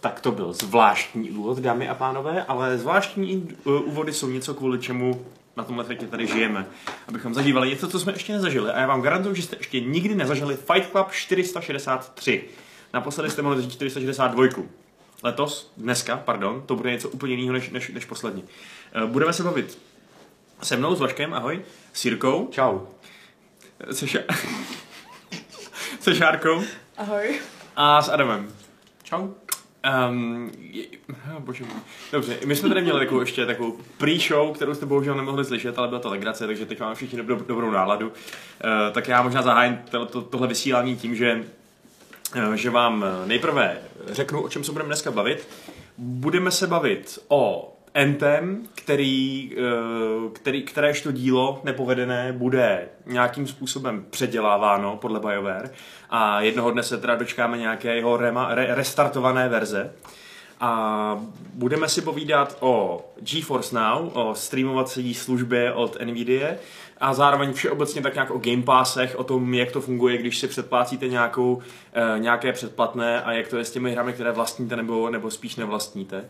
Tak to byl zvláštní úvod, dámy a pánové, ale zvláštní úvody jsou něco, kvůli čemu na tomhle světě tady žijeme. Abychom zažívali něco, co jsme ještě nezažili. A já vám garantuju, že jste ještě nikdy nezažili Fight Club 463. Naposledy jste mohli zažít 462. Letos, dneska, to bude něco úplně jiného než poslední. Budeme se bavit se mnou, s Vaškem, ahoj, s Jirkou. Čau. Se Šárkou. Ahoj. A s Adamem. Čau. Bože můj. Dobře, my jsme tady měli takovou pre-show, kterou jste bohužel nemohli slyšet, ale byla to legrace, takže teď máme všichni dobrou náladu. Tak já možná zahájím tohle vysílání tím, že vám nejprve řeknu, o čem se budeme dneska bavit. Budeme se bavit o Anthem, kteréžto dílo nepovedené bude nějakým způsobem předěláváno podle BioWare a jednoho dne se teda dočkáme nějaké jeho restartované verze. A budeme si povídat o GeForce Now, o streamovací službě od NVIDIA a zároveň všeobecně tak nějak o GamePassech, o tom, jak to funguje, když si předplácíte nějaké předplatné a jak to je s těmi hrami, které vlastníte nebo spíš nevlastníte.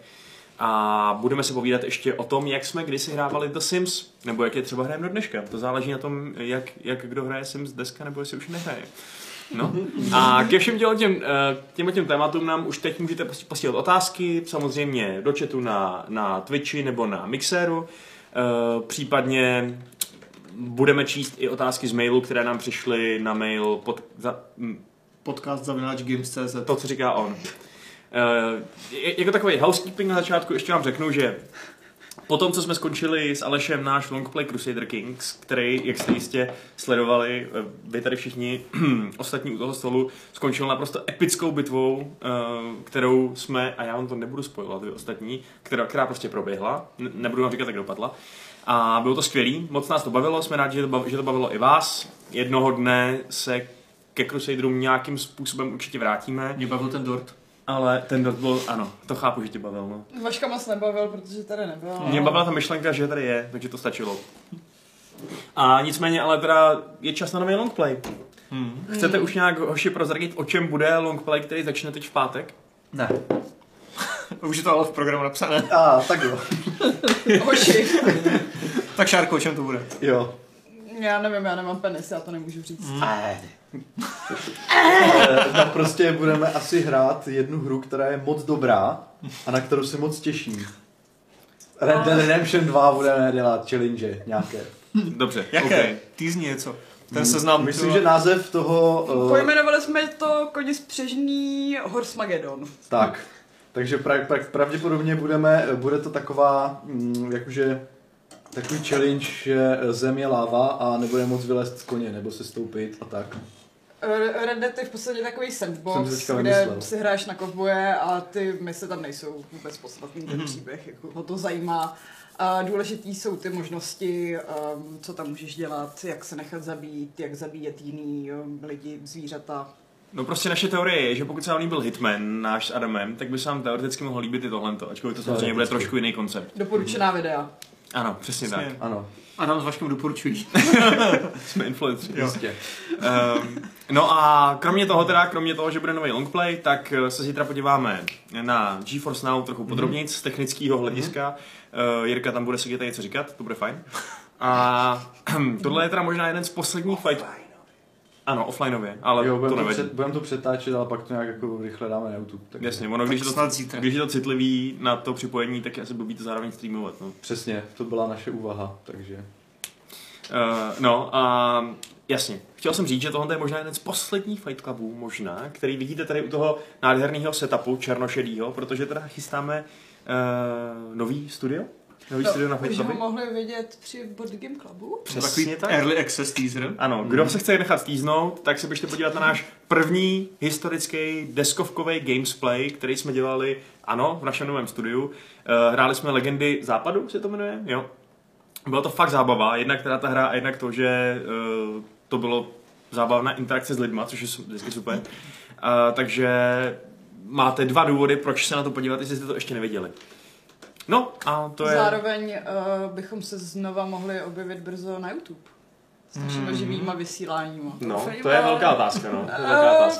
A budeme se povídat ještě o tom, jak jsme kdysi hrávali The Sims, nebo jak je třeba hrajeme do dneška. To záleží na tom, jak kdo hraje Sims deska, nebo jestli už nehraje. No. A ke všem těm tématům nám už teď můžete posílat otázky, samozřejmě do chatu na Twitchi nebo na Mixeru. Případně budeme číst i otázky z mailu, které nám přišly na mail podcast@games.cz. To, co říká on. Jako takový housekeeping na začátku ještě vám řeknu, že po tom, co jsme skončili s Alešem náš longplay Crusader Kings, který, jak jste jistě sledovali, vy tady všichni ostatní u toho stolu, skončil naprosto epickou bitvou, kterou jsme, a já vám to nebudu spojovat, vy ostatní, která prostě proběhla, nebudu vám říkat, jak dopadla. A bylo to skvělý, moc nás to bavilo, jsme rádi, že to bavilo i vás. Jednoho dne se ke Crusaderům nějakým způsobem určitě vrátíme. Mě bavil ten dort. Ale ten dot byl, ano, to chápu, že tě bavil, no. Vaška moc nebavil, protože tady nebyl. Mě bavila ta myšlenka, že tady je, takže to stačilo. A nicméně, ale teda je čas na nový longplay. Chcete už nějak, hoši, prozradit, o čem bude longplay, který začne teď v pátek? Ne. Už je to ale v programu napsané. Tak jo. Hoši. Tak Šárko, o čem to bude? Jo. Já nevím, já nemám penis, já to nemůžu říct. Tak prostě budeme asi hrát jednu hru, která je moc dobrá a na kterou se moc těším. Red Dead Redemption 2 budeme dělat challenge nějaké. Dobře, jaké? Okay. Týzní něco. Ten seznam. Myslím, že název toho... Pojmenovali jsme to Koni spřežný Horsmagedon. Tak, takže pravděpodobně bude to taková, jakože... Takový challenge, že zem je láva a nebude moc vylézt z koně, nebo se stoupit a tak. Red Dead je v podstatě takový sandbox, kde si hráš na kovboje a ty mise tam nejsou vůbec podstatný, ten příběh, jako ho to zajímá. A důležitý jsou ty možnosti, co tam můžeš dělat, jak se nechat zabít, jak zabíjet jiný lidi, zvířata. No prostě naše teorie je, že pokud se vám líbil Hitman, náš s Adamem, tak by se vám teoreticky mohlo líbit i tohleto, ačkoliv to samozřejmě bude trošku jiný koncept. Doporučená videa. Ano, přesně tak. Ano. A nám s Vaškem doporučují. Jsme influenceři. No a kromě toho, že bude nový longplay, tak se zítra podíváme na GeForce Now trochu podrobněji z technického hlediska. Jirka tam bude si tady něco říkat, to bude fajn. A tohle je teda možná jeden z posledních fajn. Ano, offlineově, ale jo, to nevadí. Budeme to přetáčet, ale pak to nějak jako rychle dáme na YouTube. Tak jasně, ono, když je to citlivý na to připojení, tak asi blbý to zároveň streamovat. No. Přesně, to byla naše úvaha, takže... jasně, chtěl jsem říct, že tohle je možná jeden z posledních Fight Clubů, možná, který vidíte tady u toho nádherného setupu černošedýho, protože teda chystáme nový studio. Už ho mohli vidět při Board Game Clubu. Přesně tak. Early Access teaser. Ano, kdo se chce nechat teasnout, tak se běžte podívat na náš první historický deskovkový gamesplay, který jsme dělali, ano, v našem novém studiu. Hráli jsme Legendy Západu, se to jmenuje, jo. Byla to fakt zábava, jednak teda ta hra a jednak to, že to bylo zábavná interakce s lidma, což je vždycky super. Takže máte dva důvody, proč se na to podívat, jestli jste to ještě neviděli. No, a to je... Zároveň bychom se znova mohli objevit brzo na YouTube. Strašeno živýma vysíláníma. No, to je velká otázka, no.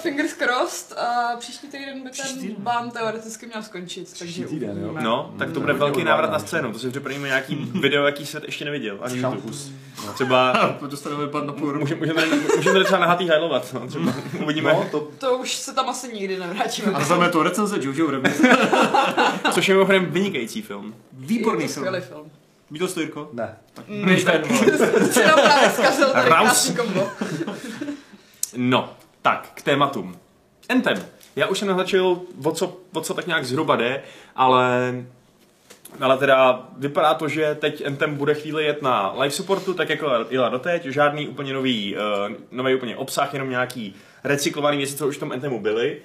Fingers crossed, příští týden by ten ban teoreticky měl skončit, takže týden, jo. No, tak to bude velký návrat na scénu, to si připravíme nějaký video, jaký svět ještě neviděl. Ani kampus. Třeba... dostaneme ban na půl roku. Můžeme třeba nahatý hajlovat, no, třeba uvidíme. No, to už se tam asi nikdy nevrátíme. A znamená to recenze Jojo Rabbit. Což je mimochodem vynikající film. Výborný film. Viděl jsi to, Jirko? Ne. Než ten. Jsi nám právě zkazil tady krásný kombo. No, tak, k tématům. Anthem. Já už jsem naznačil, o co tak nějak zhruba jde, ale teda vypadá to, že teď Anthem bude chvíli jet na live supportu, tak jako jela doteď. Žádný úplně nový úplně obsah, jenom nějaký recyklovaný věci, co už v tom Anthemu byly.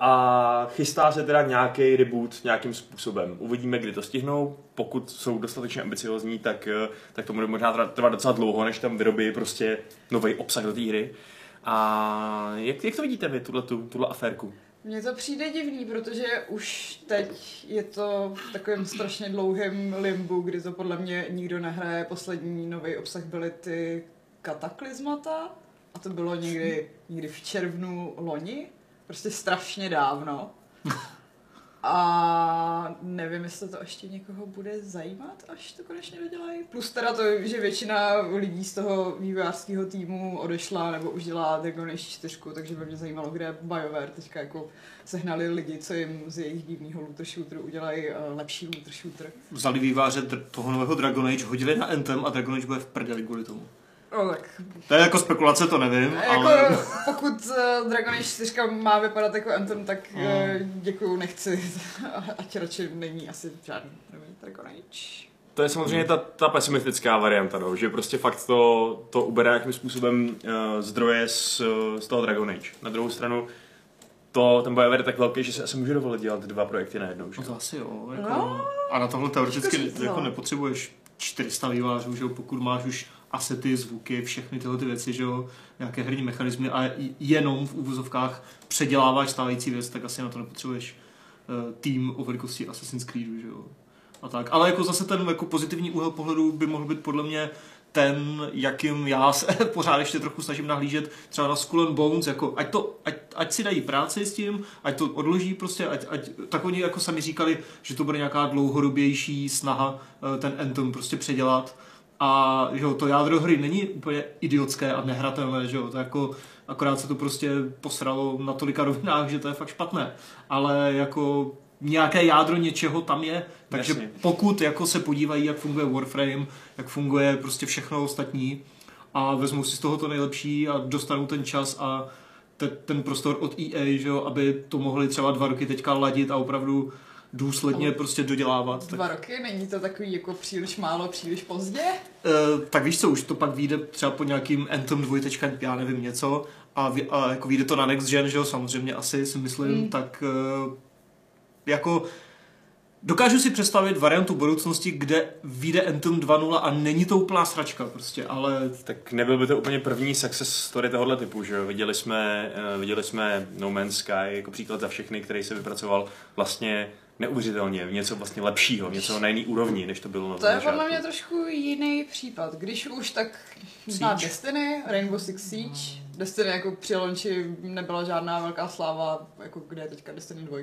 A chystá se teda nějaký reboot nějakým způsobem. Uvidíme, kdy to stihnou. Pokud jsou dostatečně ambiciozní, tak to bude možná trvat docela dlouho, než tam vyrobí prostě nový obsah do té hry. A jak to vidíte vy, tuhle aférku? Mně to přijde divný, protože už teď je to v takovém strašně dlouhém limbu, kdy to podle mě nikdo nehraje. Poslední nový obsah byly ty kataklizmata a to bylo někdy v červnu loni. Prostě strašně dávno. A nevím, jestli to ještě někoho bude zajímat, až to konečně dodělají. Plus teda to, že většina lidí z toho vývojářského týmu odešla nebo už dělá Dragon Age 4, takže by mě zajímalo, kde BioWare teďka jako sehnali lidi, co jim z jejich divného looter shooteru udělají lepší looter shooter. Vzali výváře toho nového Dragon Age, hodili na Anthem a Dragon Age bude v prdeli kvůli tomu. No, tak. To je jako spekulace, to nevím, ale... Pokud Dragon Age 4 má vypadat jako Anthem, tak děkuju, nechci. Ať radši není asi žádný Dragon Age. To je samozřejmě ta pesimistická varianta, no, že prostě fakt to ubere nějakým způsobem zdroje z toho Dragon Age. Na druhou stranu, ten BioWare je tak velký, že se asi může dovolit dělat dva projekty najednou. Že? No to asi jo. Jako... No, a na tohle teoreticky jako nepotřebuješ 400 vývářů, že pokud máš už asety, zvuky, všechny tyhle ty věci, že jo, nějaké herní mechanismy a jenom v uvozovkách předěláváš stávající věc, tak asi na to nepotřebuješ tým o velikosti Assassin's Creedu, že jo. A tak. Ale jako zase ten jako pozitivní úhel pohledu by mohl být podle mě ten, jakým já se pořád ještě trochu snažím nahlížet třeba na Skull and Bones, jako ať si dají práci s tím, ať to odloží prostě, tak oni jako sami říkali, že to bude nějaká dlouhodobější snaha ten Anthem prostě předělat. A že jo, to jádro hry není úplně idiotské a nehratelné, že jo, to jako, akorát se to prostě posralo na tolika rovinách, že to je fakt špatné, ale jako nějaké jádro něčeho tam je, takže jasně. Pokud jako se podívají, jak funguje Warframe, jak funguje prostě všechno ostatní a vezmou si z toho to nejlepší a dostanou ten čas a ten prostor od EA, že jo, aby to mohli třeba 2 roky teďka ladit a opravdu důsledně prostě dodělávat. 2 roky? Není to takový jako příliš málo, příliš pozdě? Tak víš co, už to pak vyjde třeba po nějakým Anthem 2, já nevím něco, a jako vyjde to na Next Gen, že jo, samozřejmě asi si myslím, tak jako dokážu si představit variantu budoucnosti, kde vyjde Anthem 2.0 a není to úplná sračka prostě, ale... Tak nebyl by to úplně první success story tohohle typu, že jo? Viděli jsme No Man's Sky jako příklad za všechny, který se vypracoval vlastně neuvěřitelně, něco vlastně lepšího, něco na jiný úrovni, než to bylo na začátku. To je podle mě trošku jiný případ. Když už, tak na Destiny, Rainbow Six Siege. Destiny jako při launchi nebyla žádná velká sláva, jako kde je teďka Destiny 2,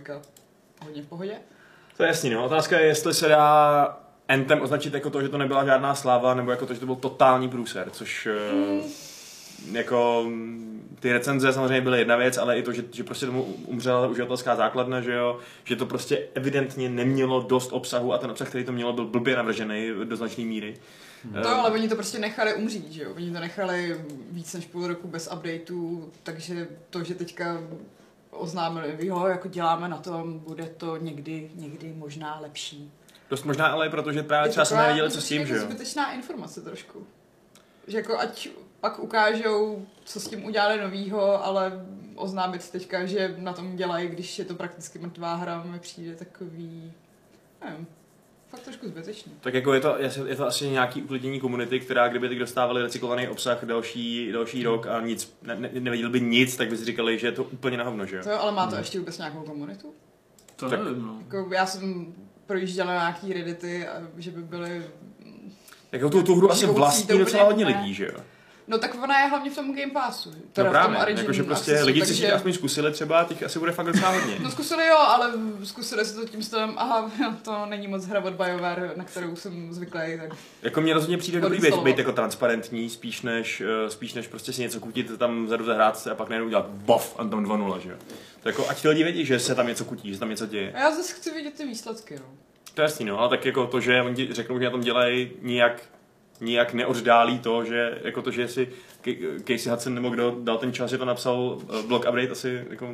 hodně v pohodě. To je jasný, no. Otázka je, jestli se dá Anthem označit jako to, že to nebyla žádná sláva, nebo jako to, že to byl totální průser, což... Jako ty recenze samozřejmě byly jedna věc, ale i to, že prostě tomu umřela uživatelská základna, že jo, že to prostě evidentně nemělo dost obsahu a ten obsah, který to mělo, byl blbě navržený do značné míry. To ale oni to prostě nechali umřít, že jo, oni to nechali víc než půl roku bez updateů, takže to, že teďka oznámili, jo, jako děláme na tom, bude to někdy možná lepší. Dost možná, ale protože právě třeba se nevěděli, co s tím, že jo. Zbytečná informace trošku, že jako ať... Pak ukážou, co s tím udělali novýho, ale oznámit teďka, že na tom dělají, když je to prakticky mrtvá hra, mi přijde takový, nevím, fakt trošku zbytečný. Tak jako je to asi nějaký uklidnění komunity, která kdyby teď dostávali recyklovaný obsah další rok a nic, nevěděl by nic, tak by si říkali, že je to úplně na hovno, že jo? Ale má to ještě vůbec nějakou komunitu? To tak, nevím, no. Jako já jsem projížděla nějaký reddity, že by byly... Tak tu hru asi vlastní docela hodně lidí, že jo? No tak ona je hlavně v tom Game Passu. No právě, jakože prostě Accessu, lidi si takže... aspoň zkusili třeba, teď asi bude fakt docela hodně. No zkusili jo, ale zkusili si to tím stylem, aha, to není moc hra od BioWare, na kterou jsem zvyklý, tak... Jako mně rozhodně přijde dobrý být jako transparentní, spíš než prostě si něco kutit tam vzadu zahrát se a pak najednou udělat bof a tam 2-0, že jo. To jako, ať ty lidi vědí, že se tam něco kutí, že tam něco děje. A já zase chci vidět ty výsledky, no. To je jasný, no, ale tak jako to, že oni řeknou, že na tom dělají nijak neoddálí to, že jako to, že si Casey Hudson nebo kdo dal ten čas, že to napsal blog update, asi jako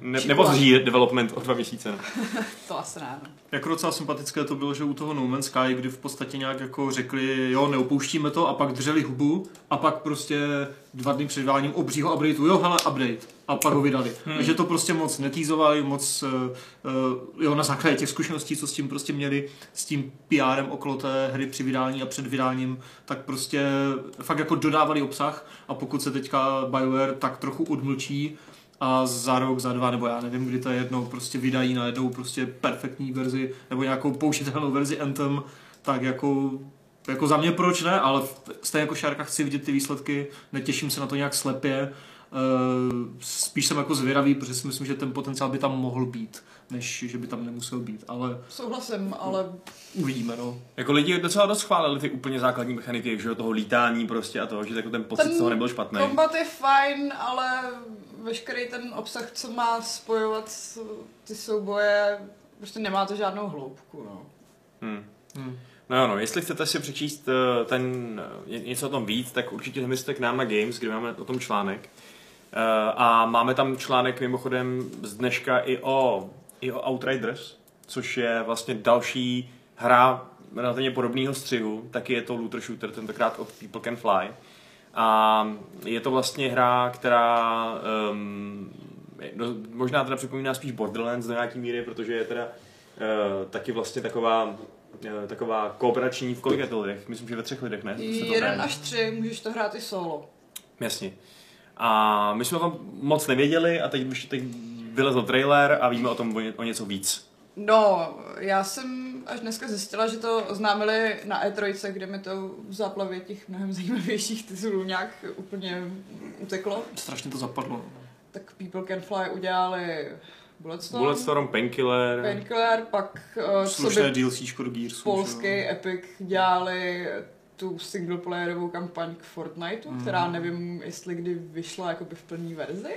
nepozří development o 2 měsíce. Ne? To asi ráno. Jako docela sympatické to bylo, že u toho No Man's Sky, kdy v podstatě nějak jako řekli, jo, neopouštíme to a pak drželi hubu a pak prostě 2 dny před vydáním obřího updateu, jo, hele, update. A pak ho vydali. Takže to prostě moc netýzovali, moc jo, na základě těch zkušeností, co s tím prostě měli, s tím PRem okolo té hry při vydání a před vydáním, tak prostě fakt jako dodávali obsah a pokud se teďka BioWare tak trochu odmlčí a za rok, za 2, nebo já nevím, kdy to je jedno, prostě vydají najednou prostě perfektní verzi nebo nějakou použitelnou verzi Anthem, tak jako za mě proč ne, ale stejně jako Šárka chci vidět ty výsledky, netěším se na to nějak slepě. Spíš jsem jako zvědavý, protože si myslím, že ten potenciál by tam mohl být, než že by tam nemusel být, ale... Souhlasím, ale... Uvidíme, no. Jako lidi docela dost chválili ty úplně základní mechaniky, že toho lítání prostě a toho, že jako ten pocit z toho nebyl špatný. Ten kombat je fajn, ale veškerý ten obsah, co má spojovat ty souboje, prostě nemá to žádnou hloubku, no. No ano, jestli chcete si přečíst něco o tom víc, tak určitě zamyslete k nám na Games, kde máme o tom článek. A máme tam článek mimochodem z dneška i o Outriders, což je vlastně další hra relativně podobného střihu, taky je to looter shooter, tentokrát od People Can Fly. A je to vlastně hra, která možná teda připomíná spíš Borderlands do nějaký míry, protože je teda taky vlastně taková kooperační v kolika lidech, myslím, že ve 3 lidech, ne? 1 až 3, můžeš to hrát i solo. Jasně. A my jsme tam moc nevěděli a teď vylezl trailer a víme o tom o něco víc. No, já jsem až dneska zjistila, že to oznámili na E3, kde mi to v záplavě těch mnohem zajímavějších titulů nějak úplně uteklo. Strašně to zapadlo. Tak People Can Fly udělali Bulletstorm, Painkiller, pak slušné DLCčko do Gearsu, polský Epic dělali tu singleplayerovou kampaň k Fortniteu, která nevím, jestli kdy vyšla jakoby v plný verzi.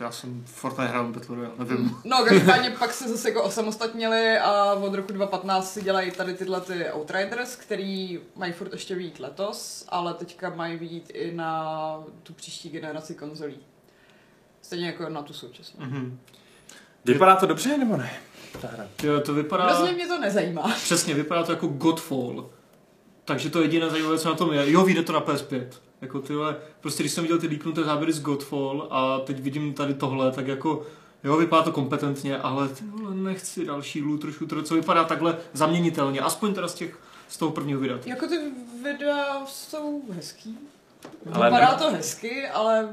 Já jsem Fortnite hrál Battle Royale, nevím. No, každopádně pak se zase jako osamostatnili a od roku 2015 si dělají tady tyhle ty Outriders, který mají furt ještě vyjít letos, ale teďka mají vyjít i na tu příští generaci konzolí. Stejně jako na tu současnou. Mm-hmm. Vypadá to dobře, nebo ne? Ta hra. Jo, to vypadá... Rozumím, mě to nezajímá. Přesně, vypadá to jako Godfall. Takže to jediné zajímavé, co na tom je. Jo, vyjde to na PS5. Jako tyhle, prostě když jsem viděl ty líknuté záběry z Godfall a teď vidím tady tohle, tak jako... Jo, vypadá to kompetentně, ale tyhle nechci další looter shooter, co vypadá takhle zaměnitelně. Aspoň teda z toho prvního videa. Jako ty videa jsou hezký. Vypadá to hezky, ale...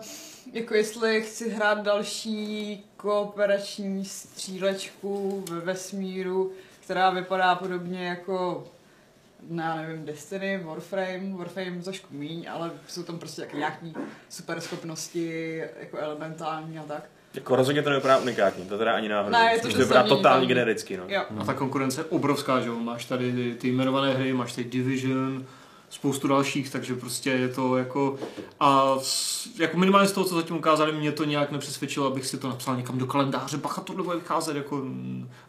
Jako jestli chci hrát další kooperační střílečku ve vesmíru, která vypadá podobně jako, já nevím, Destiny, Warframe trošku míň, ale jsou tam prostě nějaký super schopnosti, jako elementální a tak. Jako rozhodně to nevypadá unikátní, to teda ani náhodou. Ne, to vypadá totálně genericky, no. Jo. A ta konkurence je obrovská, že jo, máš tady ty jmenované hry, máš tady Division, spoustu dalších, takže prostě je to jako... A jako minimálně z toho, co zatím ukázali, mě to nějak nepřesvědčilo, abych si to napsal někam do kalendáře, bacha, tohle bude vycházet, jako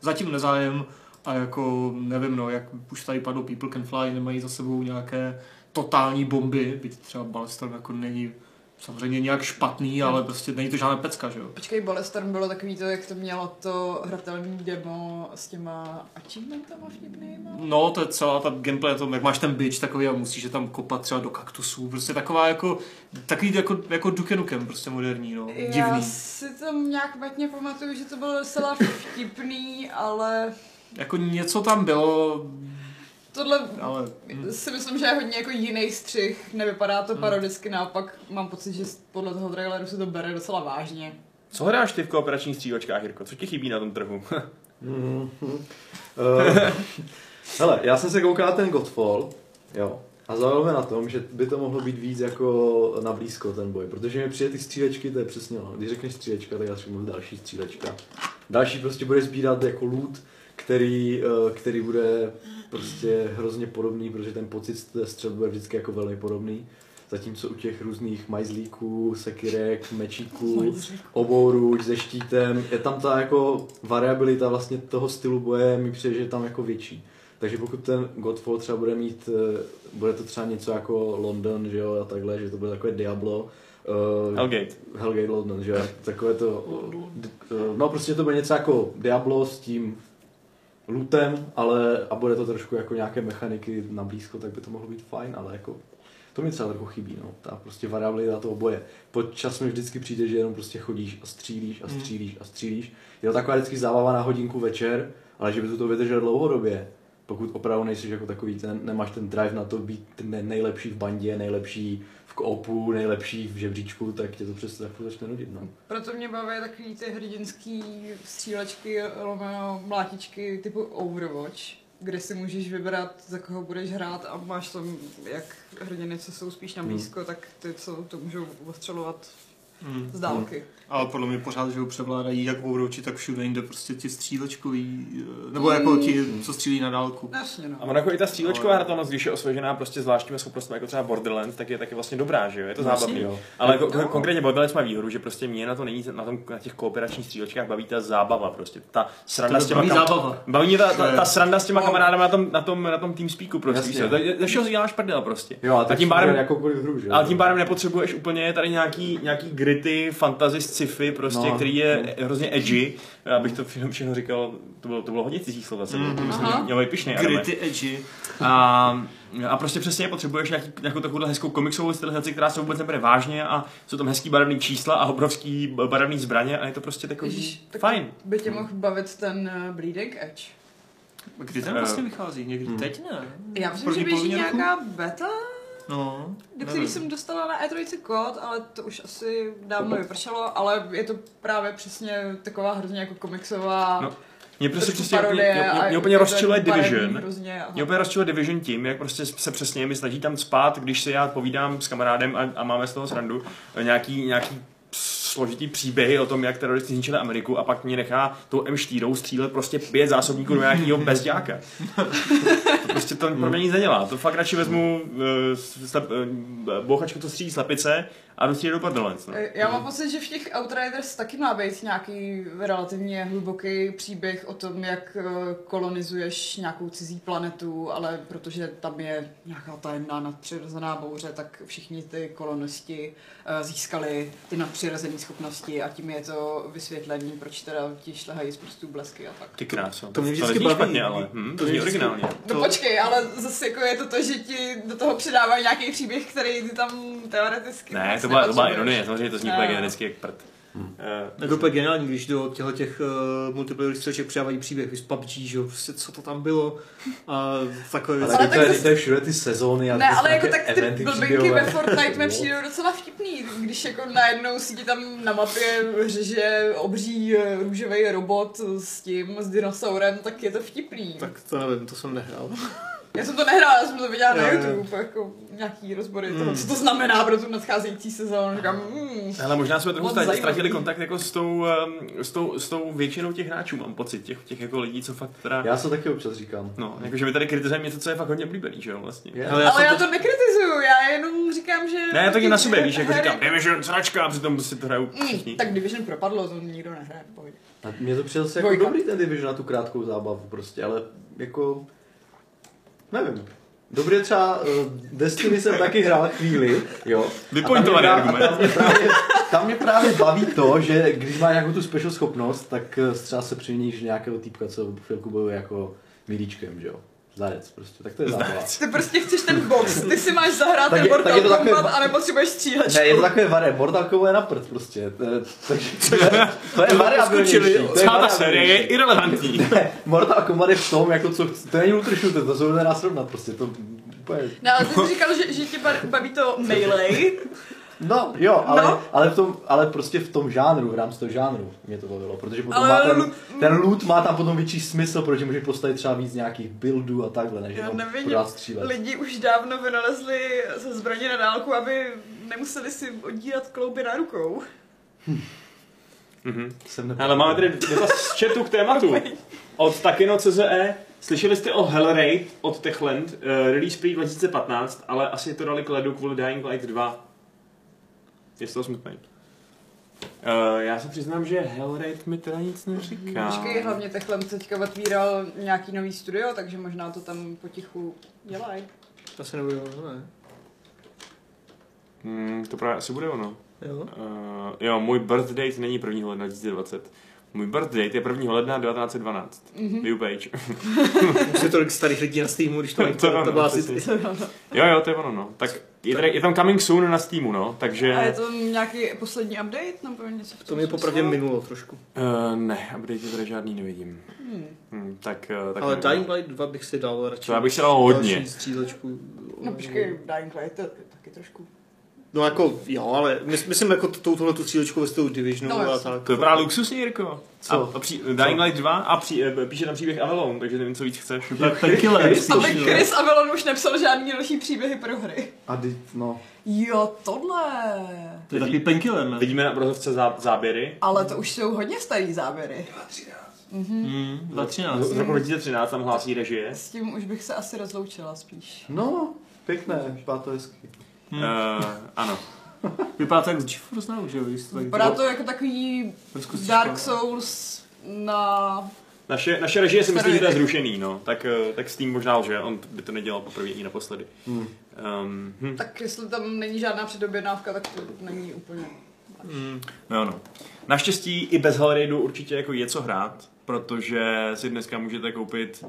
zatím nezájem a jako nevím, no, jak už tady padlo People Can Fly, nemají za sebou nějaké totální bomby, byť třeba Bulletstorm jako není samozřejmě nějak špatný, ale prostě není to žádná pecka, že jo? Počkej, Bulletstorm bylo takový to, jak to mělo to hratelný demo s těma achievementama vtipnýma? No, to je celá ta gameplay, to, jak máš ten bitch takový a musíš je tam kopat třeba do kaktusů, prostě taková jako, takový jako Duke Nukem, prostě moderní, no, divný. Já si to nějak matně pamatuju, že to bylo docela vtipný, ale... Jako něco tam bylo... Tohle ale, si myslím, že je hodně jako jiný střih, nevypadá to parodicky, naopak mám pocit, že podle toho traileru se to bere docela vážně. Co hráš ty v kooperačních střílečkách, Jirko? Co ti chybí na tom trhu? Hele, já jsem se koukal ten Godfall, jo. A zaujalo mě na tom, že by to mohlo být víc jako na blízko ten boj, protože mi přijde ty střílečky, to je přesně ono. Když řekneš střílečka, tak já si mluvím další střílečka. Další prostě bude sbírat jako loot, který bude prostě hrozně podobný, protože ten pocit té střelby bude vždycky jako velmi podobný. Zatímco u těch různých majzlíků, sekyrek, mečíků, obouruč se štítem, je tam ta jako variabilita vlastně toho stylu boje, mi přijde, že je tam jako větší. Takže pokud ten Godfall třeba bude mít, bude to třeba něco jako London, že jo, a takhle, že to bude takové Diablo. Hellgate London, že jo, takové to, no prostě to bude něco jako Diablo s tím lootem, ale a bude to trošku jako nějaké mechaniky na blízko, tak by to mohlo být fajn, ale jako to mi třeba trochu chybí, no, ta prostě variabilita toho boje. Podčas mi vždycky přijde, že jenom prostě chodíš a střílíš a střílíš a střílíš. Je to taková vždycky zábava na hodinku večer, ale že by to vydržel dlouhodobě. Pokud opravdu nejsi jako takový, ten, nemáš ten drive na to být nejlepší v bandě, nejlepší v koopu, nejlepší v žebříčku, tak tě to přesně začne nudit. No. Proto mě baví takový ty hrdinský střílečky, lomeno mlátičky typu Overwatch, kde si můžeš vybrat, za koho budeš hrát a máš tam, jak hrdiny, co jsou spíš na blízko, tak ty, co to můžou ostřelovat z dálky. Ale podle mě pořád, že ho převládají jak Overwatchi, tak všude jinde prostě ti střílečkový, nebo jako ti, co střílí na dálku. Jasně, no. A ono jako i ta střílečková hratelnost, když je osvěžená prostě zvláštními schopnostmi, jako třeba Borderlands, tak je taky vlastně dobrá, že jo, je to zábavný. Ale konkrétně Borderlands má výhodu, že prostě mě na to není, na těch kooperačních střílečkách baví ta zábava prostě, ta sranda s těma kamarádama. Baví mě ta sranda s těma kamarádama na tom TeamSpeaku prostě. Ze všeho děláš prdel prostě. A tím pádem nepotřebuješ úplně tady nějaký gritty, fantasy, sci-fi prostě, který je hrozně edgy, abych to všechno říkal, to bylo hodně cizí slova, měl být pyšnej. Gritty edgy. A prostě přesně potřebuješ nějakou takovou hezkou komiksovou stylizaci, která se vůbec nebere vážně a jsou tam hezký barevný čísla a obrovský barevný zbraně a je to prostě takový fajn. By tě mohl bavit ten Bleeding Edge. Kdy ten vlastně vychází? Někdy teď ne? Já myslím, že běží nějaká beta. No, který jsem dostala na E3 kód, ale to už asi dávno vypršelo, ale je to právě přesně taková hrozně jako komiksová mě úplně rozčiluje Division. Mě úplně rozčiluje Division tím, jak prostě se přesně mi snaží tam spát, když se já povídám s kamarádem a máme z toho srandu nějaký složitý příběhy o tom, jak teroristi zničili Ameriku a pak mě nechá tou M4 střílet prostě 5 zásobníků do nějakého bezďáka. To prostě to pro mě nic nedělá. To fakt radši vezmu bouchačku, co střílí slepice a dostřílí do Borderlands. No. Já mám pocit, že v těch Outriders taky má být nějaký relativně hluboký příběh o tom, jak kolonizuješ nějakou cizí planetu, ale protože tam je nějaká tajemná nadpřirozená bouře, tak všichni ty kolonisti získali ty nadpřirozené schopnosti a tím je to vysvětlení, proč teda ti šlehají z prstů blesky a tak. Ty kráso. To mě vždycky baví. Špatně, ale. To je originální. No počkej, ale zase jako je to to, že ti do toho přidávají nějaký příběh, který ty tam teoreticky... Ne, to byla ironie, samozřejmě to zní úplně genericky jak prd. Je to úplně geniální, když do těch multiplayer střelček přidávají příběh z PUBG, že jo, prostě co to tam bylo a takové věci. Ale tak to je všude ty sezóny a ne, ale jako tak ty blbinky ve Fortnite mi přijdou docela vtipný, když jako najednou si ti tam na mapě řeže obří růžovej robot s dinosaurem, tak je to vtipný. Tak to nevím, to jsem nehrál. Já jsem to nehrála, já jsem to viděla na YouTube, jako nějaký rozbory toho, co to znamená pro tu nadcházející sezónu, říkám, Ale možná jsme trochu ztratili kontakt jako s tou většinou těch hráčů, mám pocit, těch jako lidí, co fakt teda... Já se taky občas říkám. No, jakože my tady kritizujeme něco, co je fakt hodně oblíbený, že jo, vlastně. Ale já to nekritizuju, já jenom říkám, že... Ne, já taky na sobě, víš, jako říkám, Division sračka, a přitom si to hrajou všichni. Tak Division propadlo, to nikdo nehraje, pohodě. A mně to přijde jako dobrý ten Division na tu krátkou zábavu prostě, ale jako nevím. Dobrý třeba Destiny jsem taky hrál chvíli, jo. Vypointovaný argument. Tam mě právě baví to, že když má nějakou tu special schopnost, tak třeba se přiměníš nějakého týpka, co v chvilku bojuje jako mílíčkem, že jo. Zdarec prostě, tak to je zábava. Ty prostě chceš ten box, ty si máš zahrát ten Mortal Kombat a nepotřebuješ stříhačku. Ne, je to takové variabilní, Mortal Kombat je na prd prostě, to je variabilnější. Celá ta série je irrelevantní. Ne, Mortal Kombat je v tom, jako co chci, to není ultrašuter, to se nedá srovnat prostě, to úplně... Ne, ale ty jsi říkal, že tě baví to melee. No, jo, ale prostě v tom žánru, v rámci toho žánru mě to bavilo, protože potom ale má ten loot má tam potom větší smysl, protože může postavit třeba víc nějakých buildů a takhle, než jenom podat střílet. Lidi už dávno vynalezli ze zbraně na dálku, aby nemuseli si odírat klouby na rukou. Ale máme tady dotaz z chatu k tématu. Od Takino CZE. Slyšeli jste o Hellraid od Techland, release prý 2015, ale asi to dali k ledu kvůli Dying Light 2. Je to smutný. Já se přiznám, že Hellraid mi teda nic neříká. Počkej, hlavně Techland teďka otvíral nějaký nový studio, takže možná to tam potichu dělají. To se nebude ono, ne? To právě asi bude ono. Jo? Jo, můj birthday není 1. ledna 2020. Můj birthday je 1. ledna 1912. Viewpage. Už je tolik starých lidí na Steamu, když to mají to byla asi... Jo, to je ono, no. Tak je tam coming soon na Steamu, no, takže... A je to nějaký poslední update? Nebo něco v to mě popravdě minulo trošku. Ne, update tady žádný nevidím. Tak ale nevidím. Dying Light 2 bych si dal radši. To já bych si dal hodně. No počkej, Dying Light je taky trošku... No jako, jo, ale myslím jako touhle střílečku ve stylu Divisionu a tak. To je právě luxusní, Jirko. Co? Dying Light 2 a píše tam příběh Avalon, takže nevím, co víc chceš. Ten killer. Ale Chris Avalon už nepsal žádný další příběhy pro hry. A teď, no. Jo, tohle. To je takový penkiller, ne? Vidíme na obrazovce záběry. Ale to už jsou hodně starý záběry. 2013. Z roku 2013 tam hlásí režie. S tím už bych se asi rozloučila spíš. No, pěkné, to hezky. Ano. Vypadá to jak z GeForce Now, že jo? Vypadá to jako takový Dark Souls na... Naše režie si myslí, že to je zrušený, no. Tak s tím možná, že on by to nedělal poprvé ani naposledy. Tak jestli tam není žádná předobjednávka, tak to není úplně... No. Naštěstí i bez Hellraidu určitě jako je co hrát, protože si dneska můžete koupit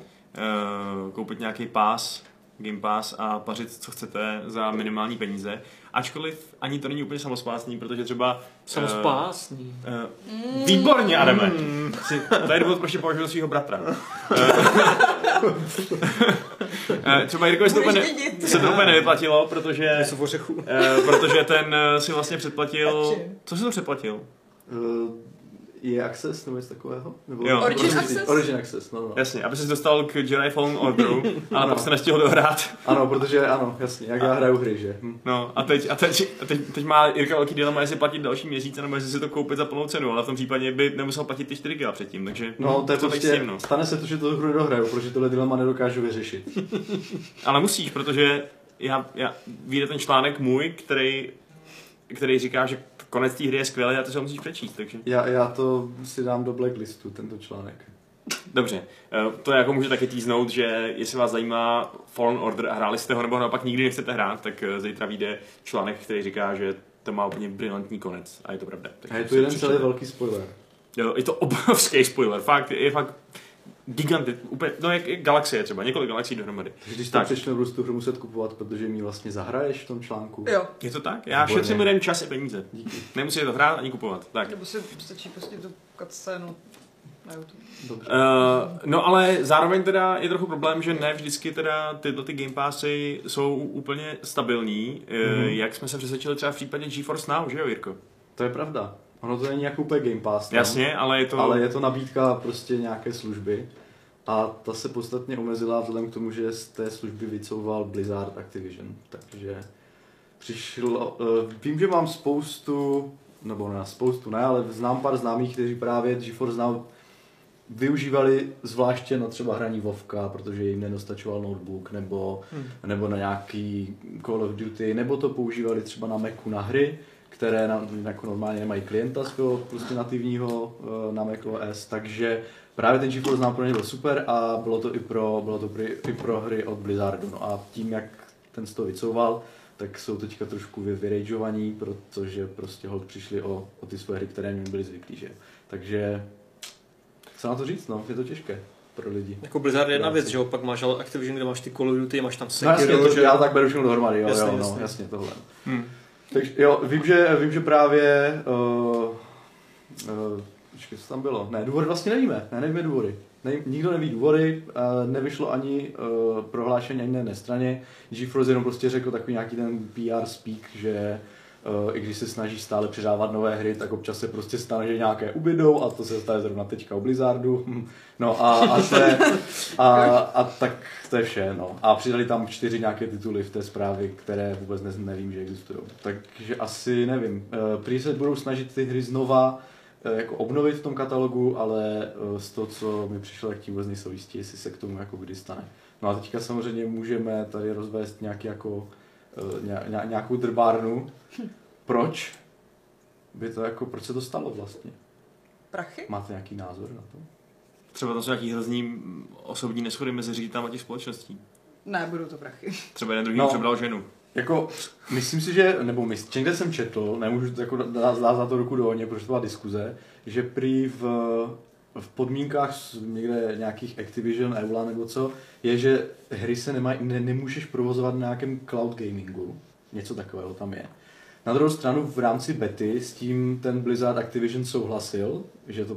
nějaký pás, Game Pass a pařit, co chcete za minimální peníze. Ačkoliv ani to není úplně samospásný, protože třeba... Samospásný? Výborně, Adame! To je důvod, proč tě považuji svýho bratra. Třeba Jirkovi se to úplně nevyplatilo, protože ten si vlastně předplatil... Co jsi to předplatil? Je Access nebo něco takového? Nebo Origin Access, no. Jasně, aby ses dostal k Jedi Fallen Orderu, ale pak se nestihl dohrát. Ano, protože ano, jasně, já hraju hry, že? No, a teď má Jirka velký dilema, jestli platit další měsíc, nebo jestli si to koupit za plnou cenu, ale v tom případě by nemusel platit ty 4 GB předtím, takže... No, to je prostě, stane se to, že to hru nedohraju, protože tohle dilema nedokážu vyřešit. Ale musíš, protože já vyjde ten článek můj, který říká, že konec té hry je skvělý a to se musíš přečíst, takže... Já to si dám do blacklistu, tento článek. Dobře, to jako může taky teasnout, že jestli vás zajímá Fallen Order a hráli jste ho, nebo naopak nikdy nechcete hrát, tak zítra vyjde článek, který říká, že to má úplně brilantní konec a je to pravda. Tak a je to jeden celý velký spoiler. Jo, je to obrovský spoiler, fakt, je fakt... Giganty, úplně, no jak galaxie třeba, několik galaxií dohromady. Když tak přečteš, budu tu hru muset kupovat, protože mi vlastně zahraješ v tom článku. Jo. Je to tak? Já šetřím jeden čas i peníze. Díky. Nemusíš to hrát ani kupovat. Tak. Nebo si stačí prostě tu cutscénu na YouTube. Dobře. No ale zároveň teda je trochu problém, že ne vždycky teda tyhle Game Passy jsou úplně stabilní, jak jsme se přesvědčili třeba v případě GeForce Now, že jo, Jirko? To je pravda. Ono to není jako úplně Game Pass. Tam, jasně, ale je to nabídka prostě nějaké služby. A ta se podstatně omezila vzhledem k tomu, že z té služby vycouval Blizzard Activision. Takže přišlo... Vím, že mám ale znám pár známých, kteří právě GeForce Now využívali zvláště na třeba hraní WoWka, protože jim nedostačoval notebook, nebo na nějaký Call of Duty, nebo to používali třeba na Macu na hry, které jako normálně nemají klienta svého prostě nativního na macOS, takže právě ten GeForce Now pro ně byl super a bylo to i pro hry od Blizzardu. No a tím, jak ten to vycouval, tak jsou teďka trošku vyrageovaní, protože prostě holt přišli o ty své hry, které jim byly zvyklí, že? Takže co na to říct, no, je to těžké pro lidi. Jako Blizzard je jedna věc, že jo, pak máš ale Activision, kde máš ty Call of Duty, máš tam Sekiro, no, že... Já tak beru všechno dohromady, jasně tohle. Takže jo, vím, že právě, co tam bylo, důvody vlastně nevíme důvody, nikdo neví důvody, nevyšlo ani prohlášení ani na jedné straně, GeForce jenom prostě řekl takový nějaký ten PR speak, že i když se snaží stále předávat nové hry, tak občas se prostě stane, že nějaké ubydou, a to se stane zrovna teďka u Blizzardu. No a tak to je vše. No. A přidali tam 4 nějaké tituly v té zprávě, které vůbec nevím, že existují. Takže asi nevím. Prý se budou snažit ty hry znova jako obnovit v tom katalogu, ale z toho, co mi přišlo, tak tím vůbec nejsou jistí, jestli se k tomu jako kdy stane. No a teďka samozřejmě můžeme tady rozvést nějaký jako nějakou drbárnu. Proč by to jako, proč se to stalo vlastně? Prachy? Máte nějaký názor na to? Třeba tam jsou nějaký hrozný osobní neshody mezi ředitama těch společností. Ne, budou to prachy. Třeba jeden druhý přebral ženu. Jako, myslím si, že, nebo někde jsem četl, nemůžu jako dát za to ruku do ohně, protože to byla diskuze, že prý v podmínkách někde nějakých Activision, Eula nebo co, je, že hry se nemůžeš provozovat na nějakém cloud gamingu. Něco takového tam je. Na druhou stranu v rámci bety s tím ten Blizzard Activision souhlasil, že to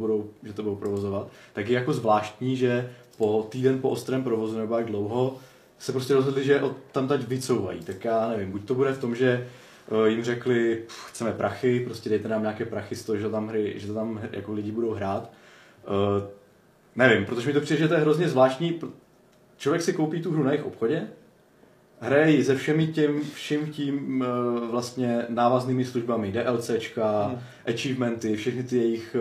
budou provozovat. Tak je jako zvláštní, že po týden po ostrém provozu nebo jak dlouho se prostě rozhodli, že tam teď vycouvají. Tak já nevím, buď to bude v tom, že jim řekli, chceme prachy, prostě dejte nám nějaké prachy z toho, že to tam jako lidi budou hrát. Nevím, protože mi to přijde, že to je hrozně zvláštní. Člověk si koupí tu hru na jejich obchodě, hraje ji se vším tím vlastně návaznými službami, DLCčka, achievementy, všechny ty jejich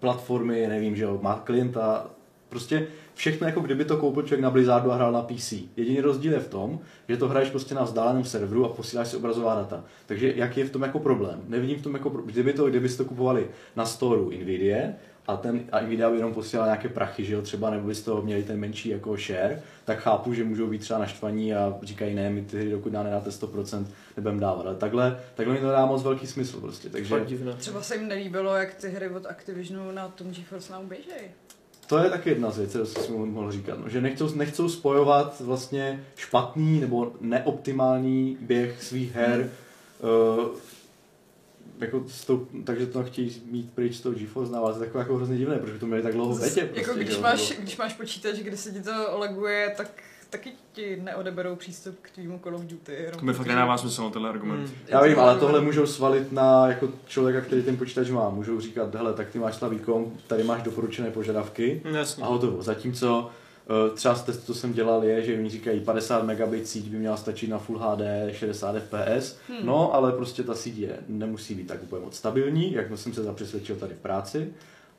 platformy, nevím, že má klienta, prostě všechno, jako kdyby to koupil člověk na Blizzardu a hrál na PC. Jediný rozdíl je v tom, že to hraješ prostě na vzdáleném serveru a posíláš si obrazová data. Takže jaký je v tom jako problém? Nevidím v tom jako problém. Kdybyste to kupovali na storu NVIDIA, a NVIDIA by jenom posílala nějaké prachy, že jo, třeba, nebo by z toho měli ten menší jako share, tak chápu, že můžou být třeba naštvaní a říkají, ne, my ty hry, dokud nám nedáte 100%, nebudeme dávat. Ale takhle mi to dá moc velký smysl prostě, takže... Třeba se jim nelíbilo, jak ty hry od Activisionu na tom GeForce Now běžej. To je taky jedna z věcí, co jsem mohl říkat, no, že nechcou spojovat vlastně špatný nebo neoptimální běh svých her, jako takže to chtějí mít pryč z toho GeForce Now, ale to je takové jako hrozně divné, protože to měli tak dlouho v betě. Prostě, jako když máš počítač, kde se ti to laguje, tak taky ti neodeberou přístup k tvýmu Call of Duty. To mi fakt nedává smysl na tenhle argument. Já vím, ale tohle můžou svalit na jako člověka, který ten počítač má. Můžou říkat, hele, tak ty máš slabý kom, tady máš doporučené požadavky a hotovo. Zatímco třeba z testu, co jsem dělal, je, že oni říkají 50 megabit síť by měla stačit na Full HD 60 fps, no ale prostě ta síť nemusí být tak úplně moc stabilní, jak jsem se zapřesvědčil tady v práci,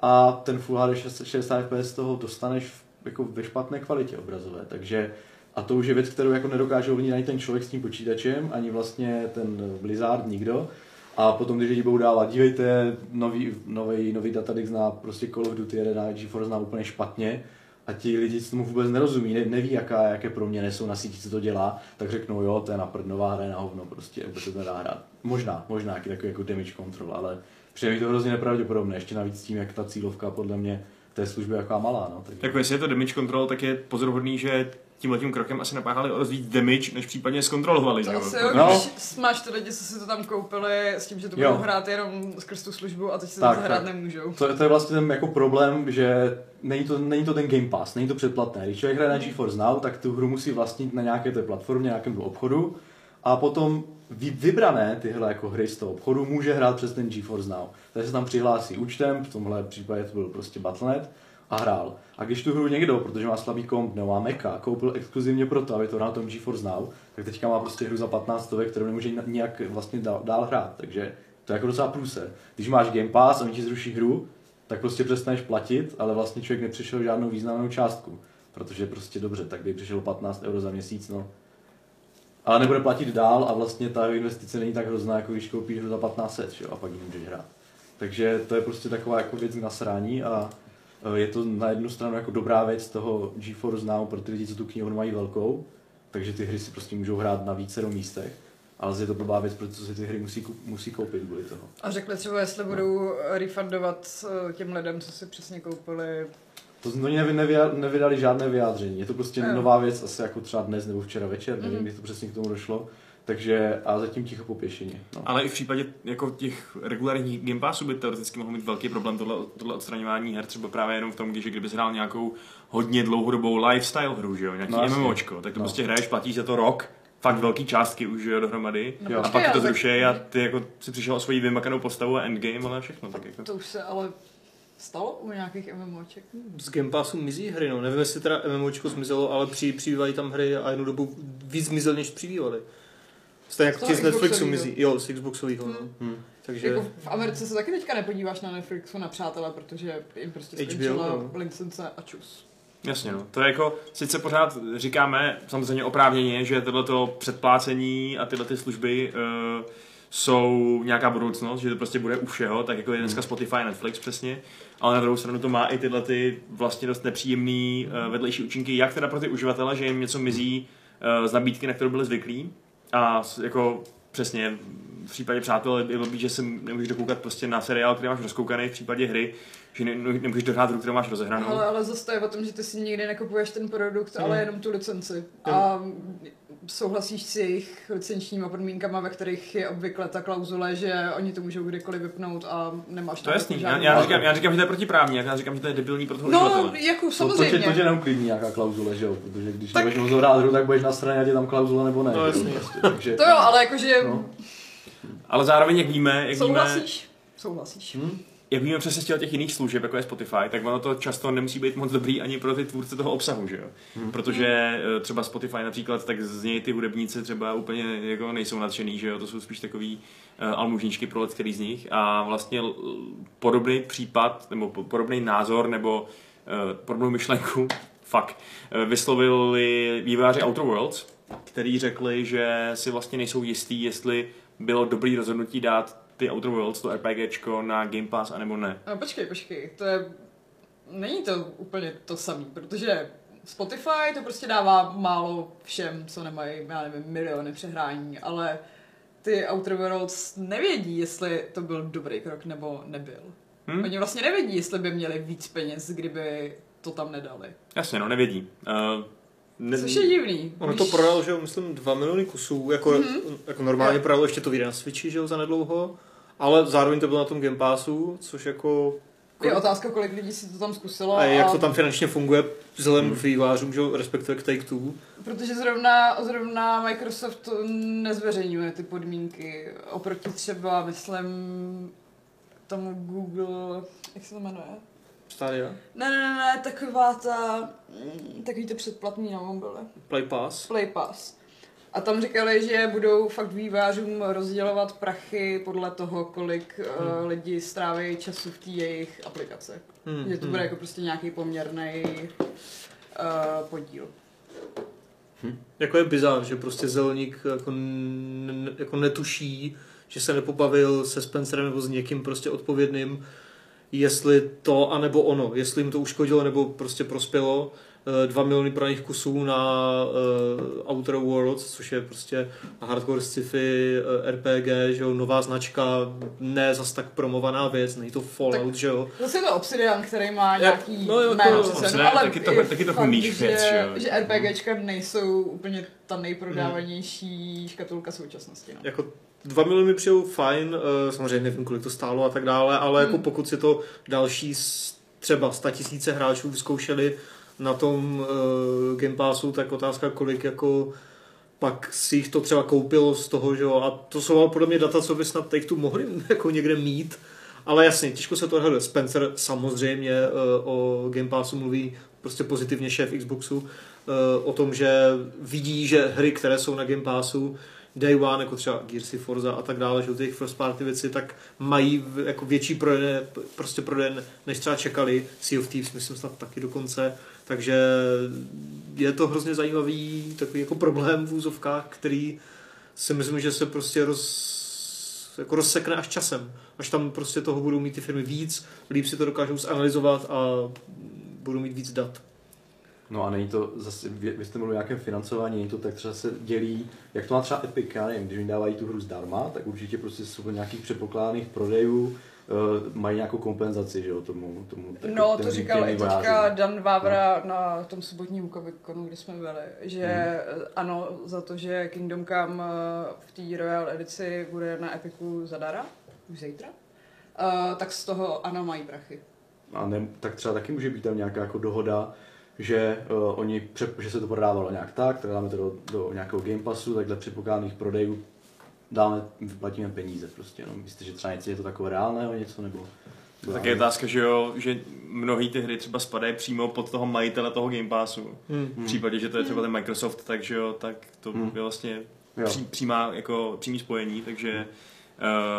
a ten Full HD 60 fps toho dostaneš jako ve špatné kvalitě obrazové, takže a to už je věc, kterou jako nedokáže ovlivnit ani ten člověk s tím počítačem, ani vlastně ten Blizzard, nikdo. A potom, když lidi budou dávat, dívejte, nový datadix na prostě Call of Duty jede na GeForce Now úplně špatně, a ti lidi tomu vůbec nerozumí, neví, jaké proměny jsou na síti, co to dělá, tak řeknou, jo, to je naprdnová hra, je na hovno, prostě, aby se to dá hrát. Možná, jaký takový jako damage control, ale přijde mi to hrozně nepravděpodobné, ještě navíc tím, jak ta cílovka podle mě té služby jaká malá, no. Tak jestli je to damage control, tak je pozoruhodný, že tímhletím krokem asi napáchali o dost víc damage, než případně zkontrolovali. To asi jo, když máš ty lidi, co si to tam koupili s tím, že to budou hrát jenom skrz tu službu a teď se to hrát nemůžou. To je vlastně ten jako problém, že není to ten Game Pass, není to předplatné. Když člověk hraje na GeForce Now, tak tu hru musí vlastnit na nějaké té platformě, nějakém obchodu, a potom vybrané tyhle jako hry z toho obchodu může hrát přes ten GeForce Now. Takže se tam přihlásí účtem, v tomhle případě to byl prostě Battle.net, a hrál. A když tu hru někdo, protože má slabý komp nebo má Maca, koupil exkluzivně proto, aby to hrál na tom GeForce Now, tak teďka má prostě hru za 1500, kterou nemůže nijak vlastně dál hrát. Takže to je jako docela průser. Když máš Game Pass a oni ti zruší hru, tak prostě přestaneš platit, ale vlastně člověk nepřišel žádnou významnou částku. Protože prostě dobře, tak by přišel 15 euro za měsíc, no. Ale nebude platit dál a vlastně ta investice není tak hrozná, jako když koupíš hru za 1500, jo, a pak ji můžeš hrát. Takže to je prostě taková jako věc k nasrání a je to na jednu stranu jako dobrá věc toho GeForce Now pro ty lidi, co tu knihovnu mají velkou, takže ty hry si prostě můžou hrát na vícero místech, ale je to blbá věc, protože si ty hry musí koupit kvůli toho. A řekli třeba, jestli budou refundovat těm lidem, co si přesně koupili. To oni nevydali žádné vyjádření, je to prostě nová věc, asi jako třeba dnes nebo včera večer, nevím, jak to přesně k tomu došlo. Takže a zatím ticho po pěšině. No. Ale i v případě jako těch regulárních Game Passů by teoreticky mohlo mít velký problém tohle odstraňování her, třeba právě jenom v tom, když kdyby hrál nějakou hodně dlouhodobou lifestyle hru, že jo, nějaký MMOčko, tak to prostě hraješ, platíš za to rok fakt velký částky už dohromady a pak to zrušej a ty jako si přišel o svoji vymakanou postavu a endgame, ale všechno. Tak jako. To už se ale stalo u nějakých MMOček? Z Game Passu mizí hry, no. Nevím, jestli teda MMOčko zmizelo, ale přibývají tam hry a jednu dobu víc zmizel, než přibývaly. Stejně jako z Netflixu mizí, jo, z Xboxovýho, Takže... Jako v Americe se taky teďka nepodíváš na Netflixu na přátelé, protože jim prostě skončila licence a čus. Jasně, no. To je jako, sice pořád říkáme, samozřejmě oprávněně, že tohleto předplácení a tyhle ty služby jsou nějaká budoucnost, že to prostě bude u všeho, tak jako je dneska Spotify a Netflix přesně, ale na druhou stranu to má i tyhle ty vlastně dost nepříjemný vedlejší účinky, jak teda pro ty uživatele, že jim něco mizí z nabídky, na kterou byli zvyklí a jako přesně v případě přátel je blbý, že se nemůžeš dokoukat prostě na seriál, který máš rozkoukaný, v případě hry, že nemůžeš dohrát hru, kterou máš rozehranou. Ale zase je o tom, že ty si nikdy nekupuješ ten produkt, ale jenom tu licenci. A souhlasíš s jejich licenčníma podmínkama, ve kterých je obvykle ta klauzule, že oni to můžou kdykoliv vypnout a nemáš to. Jasný, já říkám, že to je protiprávní, já říkám, že to je debilní pro toho uživatele. No, jako samozřejmě. To tě neuklidní nějaká klauzule, že jo, protože když tak... nebudeš hrát hru, tak budeš na straně, je tam klauzule nebo ne. No, jasný. Takže... To jo, ale jakože ale zároveň jak víme, souhlasíš. Jak víme přesně z těch jiných služeb, jako je Spotify, tak ono to často nemusí být moc dobrý ani pro ty tvůrce toho obsahu, že jo? Protože třeba Spotify například, tak z něj ty hudebníci třeba úplně jako nejsou nadšený, že jo? To jsou spíš takový almužničky pro let, který z nich a vlastně podobný případ, nebo podobný názor, nebo podobnou myšlenku, vyslovili vývojáři Outer Worlds, který řekli, že si vlastně nejsou jistý, jestli bylo dobrý rozhodnutí dát ty Outer Worlds, to RPGčko na Game Pass, anebo ne. No, počkej, to je... Není to úplně to samé, protože Spotify to prostě dává málo všem, co nemají, já nevím, miliony přehrání, ale ty Outer Worlds nevědí, jestli to byl dobrý krok, nebo nebyl. Oni vlastně nevědí, jestli by měli víc peněz, kdyby to tam nedali. Jasně, no, nevědí. Což je divný. Ono to prodalo, že jo, myslím 2 miliony kusů, jako, jako normálně prodalo, ještě to vyjde na Switchi, že jo, zanedlouho, ale zároveň to bylo na tom Game Passu, což jako... Je otázka, kolik lidí si to tam zkusilo. A jak to tam finančně funguje vzhledem k vývářům, že jo, respektive k Take-Two. Protože zrovna Microsoft nezveřejňuje ty podmínky, oproti třeba, myslím, tomu Google, jak se to jmenuje? Stadia? Ne, takový to předplatný na mobile. Play Pass. A tam říkali, že budou fakt vývářům rozdělovat prachy podle toho, kolik lidi stráví času v té jejich aplikace. Že to bude jako prostě nějaký poměrný podíl. Jako je bizár, že prostě Zelník jako, jako netuší, že se nepobavil se Spencerem nebo s někým prostě odpovědným, jestli to, anebo ono, jestli jim to uškodilo, nebo prostě prospělo 2 miliony prodaných kusů na Outer Worlds, což je prostě hardcore sci-fi, RPG, že jo, nová značka, ne zas tak promovaná věc, nej to Fallout, tak, že jo. Zase je to Obsidian, který má nějaký jméno přece, ale taky to umíš věc, že RPGčka nejsou úplně ta nejprodávanější škatulka současnosti, no. Jako 2 miliony mi přijou fajn, samozřejmě nevím, kolik to stálo a tak dále, ale jako pokud si to další třeba 100 000 hráčů vyzkoušeli na tom Game Passu, tak otázka, kolik jako pak si jich to třeba koupilo z toho, že jo, a to jsou podle mě data, co by snad Take-Two mohli jako někde mít, ale jasně, těžko se to odhaduje. Spencer samozřejmě o Game Passu mluví prostě pozitivně, šéf Xboxu, o tom, že vidí, že hry, které jsou na Game Passu, Day One, jako třeba Gearsy, Forza a tak dále, že ty jejich first party věci, tak mají jako větší prodej, než třeba čekali. Sea of Thieves, myslím, snad taky dokonce. Takže je to hrozně zajímavý takový jako problém v úzovkách, který si myslím, že se prostě rozsekne až časem. Až tam prostě toho budou mít ty firmy víc, líp si to dokážou zanalyzovat a budou mít víc dat. No a není to zase, vy jste mluvili o nějakém financování, není to tak třeba se dělí, jak to má třeba Epic, já nevím, když mi dávají tu hru zdarma, tak určitě prostě jsou nějakých předpokládaných prodejů, mají nějakou kompenzaci, že jo, tomu no, to říkal i teďka Dan Vávra na tom sobotním Comic-Conu, kde jsme byli, že ano, za to, že Kingdom Come v té Royal edici bude na Epicu zadara, už zítra, tak z toho ano, mají prachy. A ne, tak třeba taky může být tam nějaká jako dohoda, že že se to prodávalo nějak tak, tak dáme to do nějakého Game Passu, takhle předpokládaných prodejů dáme, vyplatíme peníze prostě, no. Myslíte, že třeba něco je to takové reálného něco, nebo... Tak je otázka, že jo, že mnohé ty hry třeba spadají přímo pod toho majitele toho Game Passu. V případě, že to je třeba ten Microsoft, takže jo, tak to je vlastně přímý spojení, takže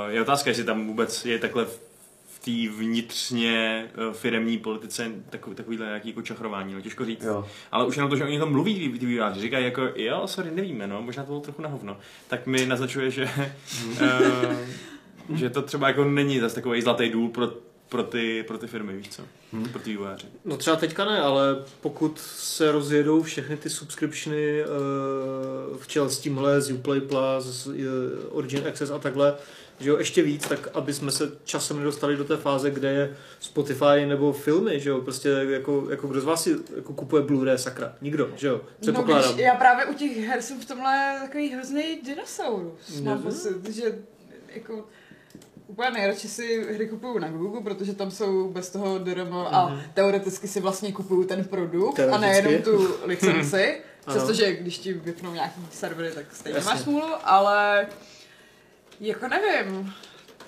je otázka, jestli tam vůbec je takhle v té vnitřně firemní politice takovýhle nějaký jako čachrování, no, těžko říct. Jo. Ale už jenom to, že oni tam mluví ty vývojáři, říkají jako jo, sorry, nevíme, no, možná to bylo trochu na hovno, tak mi naznačuje, že, že to třeba jako není zase takový zlatý důl pro ty firmy, víš co? Pro ty vývojáře. No třeba teďka ne, ale pokud se rozjedou všechny ty subscriptiony v čele s tímhle, z Uplay Plus, Origin Access a takhle, že jo, ještě víc, tak aby jsme se časem nedostali do té fáze, kde je Spotify nebo filmy, že jo, prostě jako kdo z vás si jako kupuje Blu-ray, sakra, nikdo, že jo, předpokládám. No, já právě u těch her jsem v tomhle takový hrozný dinosaurus, mám pocit, že jako... Úplně nejradši si hry kupuju na Google, protože tam jsou bez toho DRM a teoreticky si vlastně kupuju ten produkt a nejenom tu licenci, přestože když ti vypnou nějaký servery, tak stejně máš smůlu, ale jako nevím,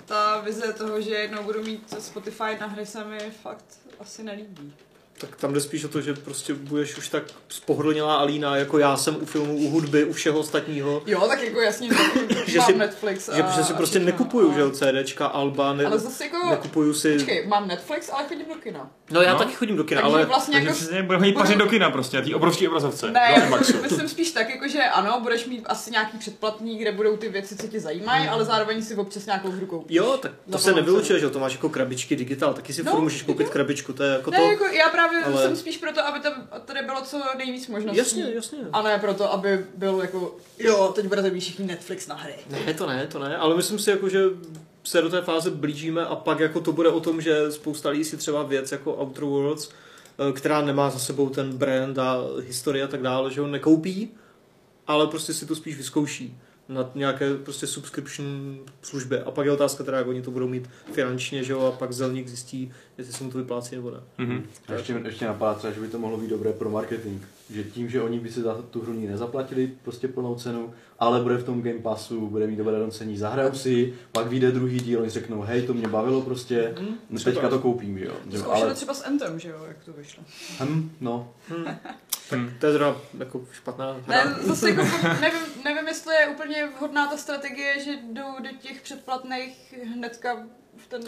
ta vize toho, že jednou budu mít Spotify na hry, se mi fakt asi nelíbí. Tak tam jde spíš o to, že prostě budeš už tak spohodlnělá Alína, jako já jsem u filmů, u hudby, u všeho ostatního. Jo, tak jako jasně, že mám si, Netflix a... Že si prostě nekupuju, že jo, CDčka, alba, nekupuju si... Počkej, mám Netflix, ale chodím do kina. No já taky chodím do kina, takže ale... Vlastně takže přesně budeme jít pařit do kina prostě, ty obrovský obrazovce. Ne, myslím spíš tak, jako že ano, budeš mít asi nějaký předplatný, kde budou ty věci, co tě zajímají, ale zároveň si občas nějakou hru koupíš. Jo, tak to se nevylučuje, že to máš jako krabičky digitál, taky si furt můžeš koupit krabičku, to je jako to. Ale... Jsem spíš proto, aby tam tady bylo co nejvíc možností. Jasně. A ne proto, aby byl jako, jo, teď budete mít všichni Netflix na hry. Ne, to ne, ale myslím si jako, že se do té fáze blížíme a pak jako to bude o tom, že spousta lidí si třeba věc jako Outer Worlds, která nemá za sebou ten brand a historii a tak dále, že ho nekoupí, ale prostě si to spíš vyzkouší na nějaké prostě subscription službě. A pak je otázka teda, jak oni to budou mít finančně, že jo, a pak zelník zjistí, jestli se mu to vyplácí nebo ne. A ještě napadá třeba, že by to mohlo být dobré pro marketing. Že tím, že oni by si za tu hru nezaplatili prostě plnou cenu, ale bude v tom Game Passu, bude mít dobré donucení, zahraju si, pak vyjde druhý díl, oni řeknou, hej, to mě bavilo prostě, teďka to koupím, že jo. Zkoušeli třeba s Anthem, že jo, jak to vyšlo. Tak to je zrovna jako špatná hra. Ne, zase jako, nevím, jestli je úplně vhodná ta strategie, že jdou do těch předplatných hnedka v ten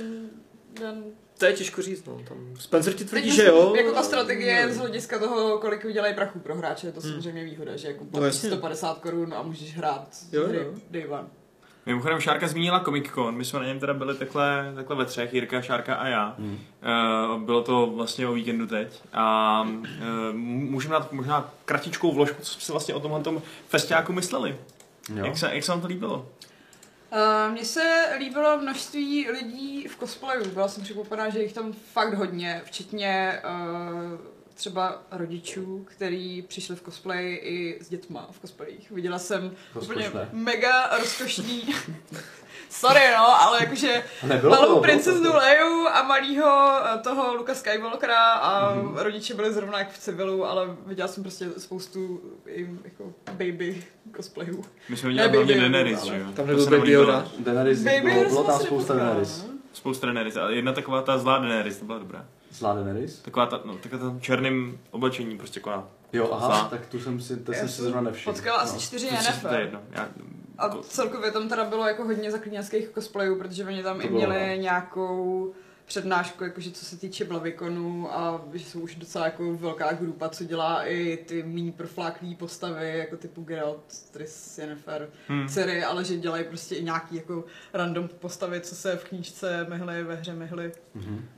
den. To je těžko říct, no. Tam Spencer ti tvrdí, že jo. Jako ta strategie z hlediska toho, kolik udělají prachu pro hráče, je to samozřejmě výhoda, že jako platíš 150 korun a můžeš hrát hry day one. Mimochodem, Šárka zmínila Comic Con, my jsme na něm teda byli takhle ve třech, Jirka, Šárka a já. Bylo to vlastně o víkendu teď a můžeme dát možná kratičkou vložku, co jsme si vlastně o tomhle festiáku mysleli. Jak se vám to líbilo? Mně se líbilo množství lidí v cosplayu, byla jsem překvapená, že jich tam fakt hodně, včetně třeba rodičů, kteří přišli v cosplay i s dětma v cosplayích. Viděla jsem úplně mega rozkošný, sorry no, ale jakože malou princeznu Leiu a malýho toho Luka Skywalkera a rodiče byli zrovna jak v civilu, ale viděla jsem prostě spoustu jim jako baby cosplayů. My jsme viděli hlavně Daenerys, že jo? Tam nebyl baby Yoda. Bylo tam spousta Daenerys. Spousta Daenerys, ale jedna taková ta zlá Daenerys, to byla dobrá. Zlá Daenerys? Taková ta černým oblečení prostě koná. Jo, aha, zlá. Tak tu jsem si zrovna nevšiml. Potkala asi 4 NF. A celkově tam teda bylo jako hodně zaklínackých cosplayů, protože oni tam to i měli nějakou přednášku, jakože co se týče Blavikonu a že jsou už docela jako velká grupa, co dělá i ty méně profláklý postavy, jako typu Geralt, Triss, Yennefer, Ciri, ale že dělají prostě i nějaký jako random postavy, co se v knížce mehly, ve hře mehly.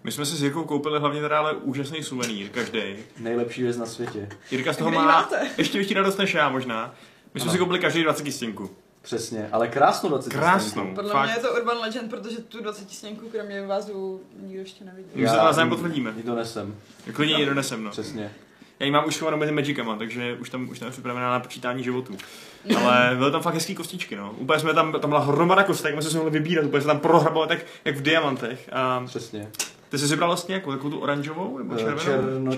My jsme si s Jirkou koupili hlavně teda ale úžasný suvenýr, každý. Nejlepší věc na světě. Jirka z toho má ještě větší radost než já možná. My jsme si koupili každý 20 stěnku. Přesně, ale krásnou 20 stěnku. Podle fakt. Mě je to urban legend, protože tu 20 stěnku kromě vázu nikdo ještě neviděl. My se to navzájem potvrdíme. Ji donesem. Klidně ji donesem, no. Přesně. Já ji mám už schovanou mezi Magicama, takže už tam je připravená na počítání životů. Ale byly tam fakt hezký kostičky, no. Úplně jsme tam byla hromada kostek, my jsme se mohli vybírat, úplně se tam prohrabovali tak jak v diamantech. A... Přesně. Ty jsi si bral vlastně jako takovou tu oranžovou nebo červenou?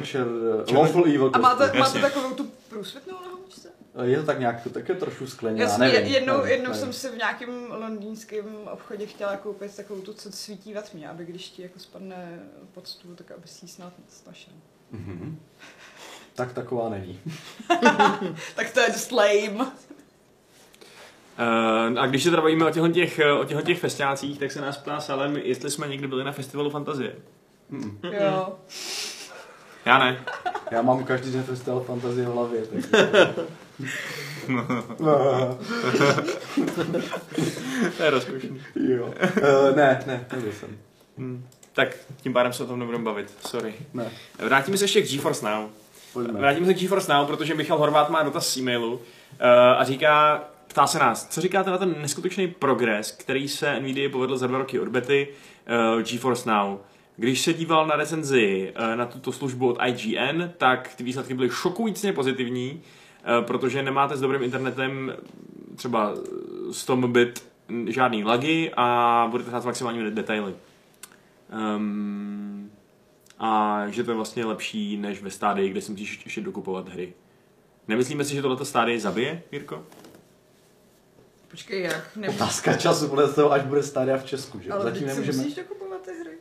Lawful Evil. A máte takovou tu průsvitnou na houčce? Je to tak nějak, tak je trošku skleněná, jasně, nevím. Jednou jsem si v nějakém londýnském obchodě chtěla koupit takovou tu, co svítí ve tmě, aby když ti jako spadne pod stůl, tak aby si ji snad snašel. Mm-hmm. Tak taková není. Tak to je just lame. A když se teda bavíme o těchto festiácích, tak se nás ptá Salem, jestli jsme někdy byli na festivalu fantazie. Jo. Já ne. Já mám každý den festival fantazie v hlavě. No. To je rozkošný. Jo. Ne, jsem. Tak tím pádem se o tom nebudeme bavit, sorry. Ne. Vrátíme se ještě k GeForce Now. Pojďme. Vrátíme se k GeForce Now, protože Michal Horvát má dotaz z e-mailu a říká... Ptá se nás, co říkáte na ten neskutečný progres, který se NVIDIA povedl za 2 roky od bety GeForce Now. Když se díval na recenzi na tuto službu od IGN, tak ty výsledky byly šokujícně pozitivní, protože nemáte s dobrým internetem třeba 100 mbit žádný lagy a budete hrát s maximálními detaily. A že to je vlastně lepší než ve stádii, kde si musíš ještě dokupovat hry. Nemyslíme si, že tohleto stádie zabije, Jirko? Počkej, jak? Otázka času bude z toho, až bude Stadia v Česku, že? Ale zatím nemůžeme... musíš dokupovat ty hry.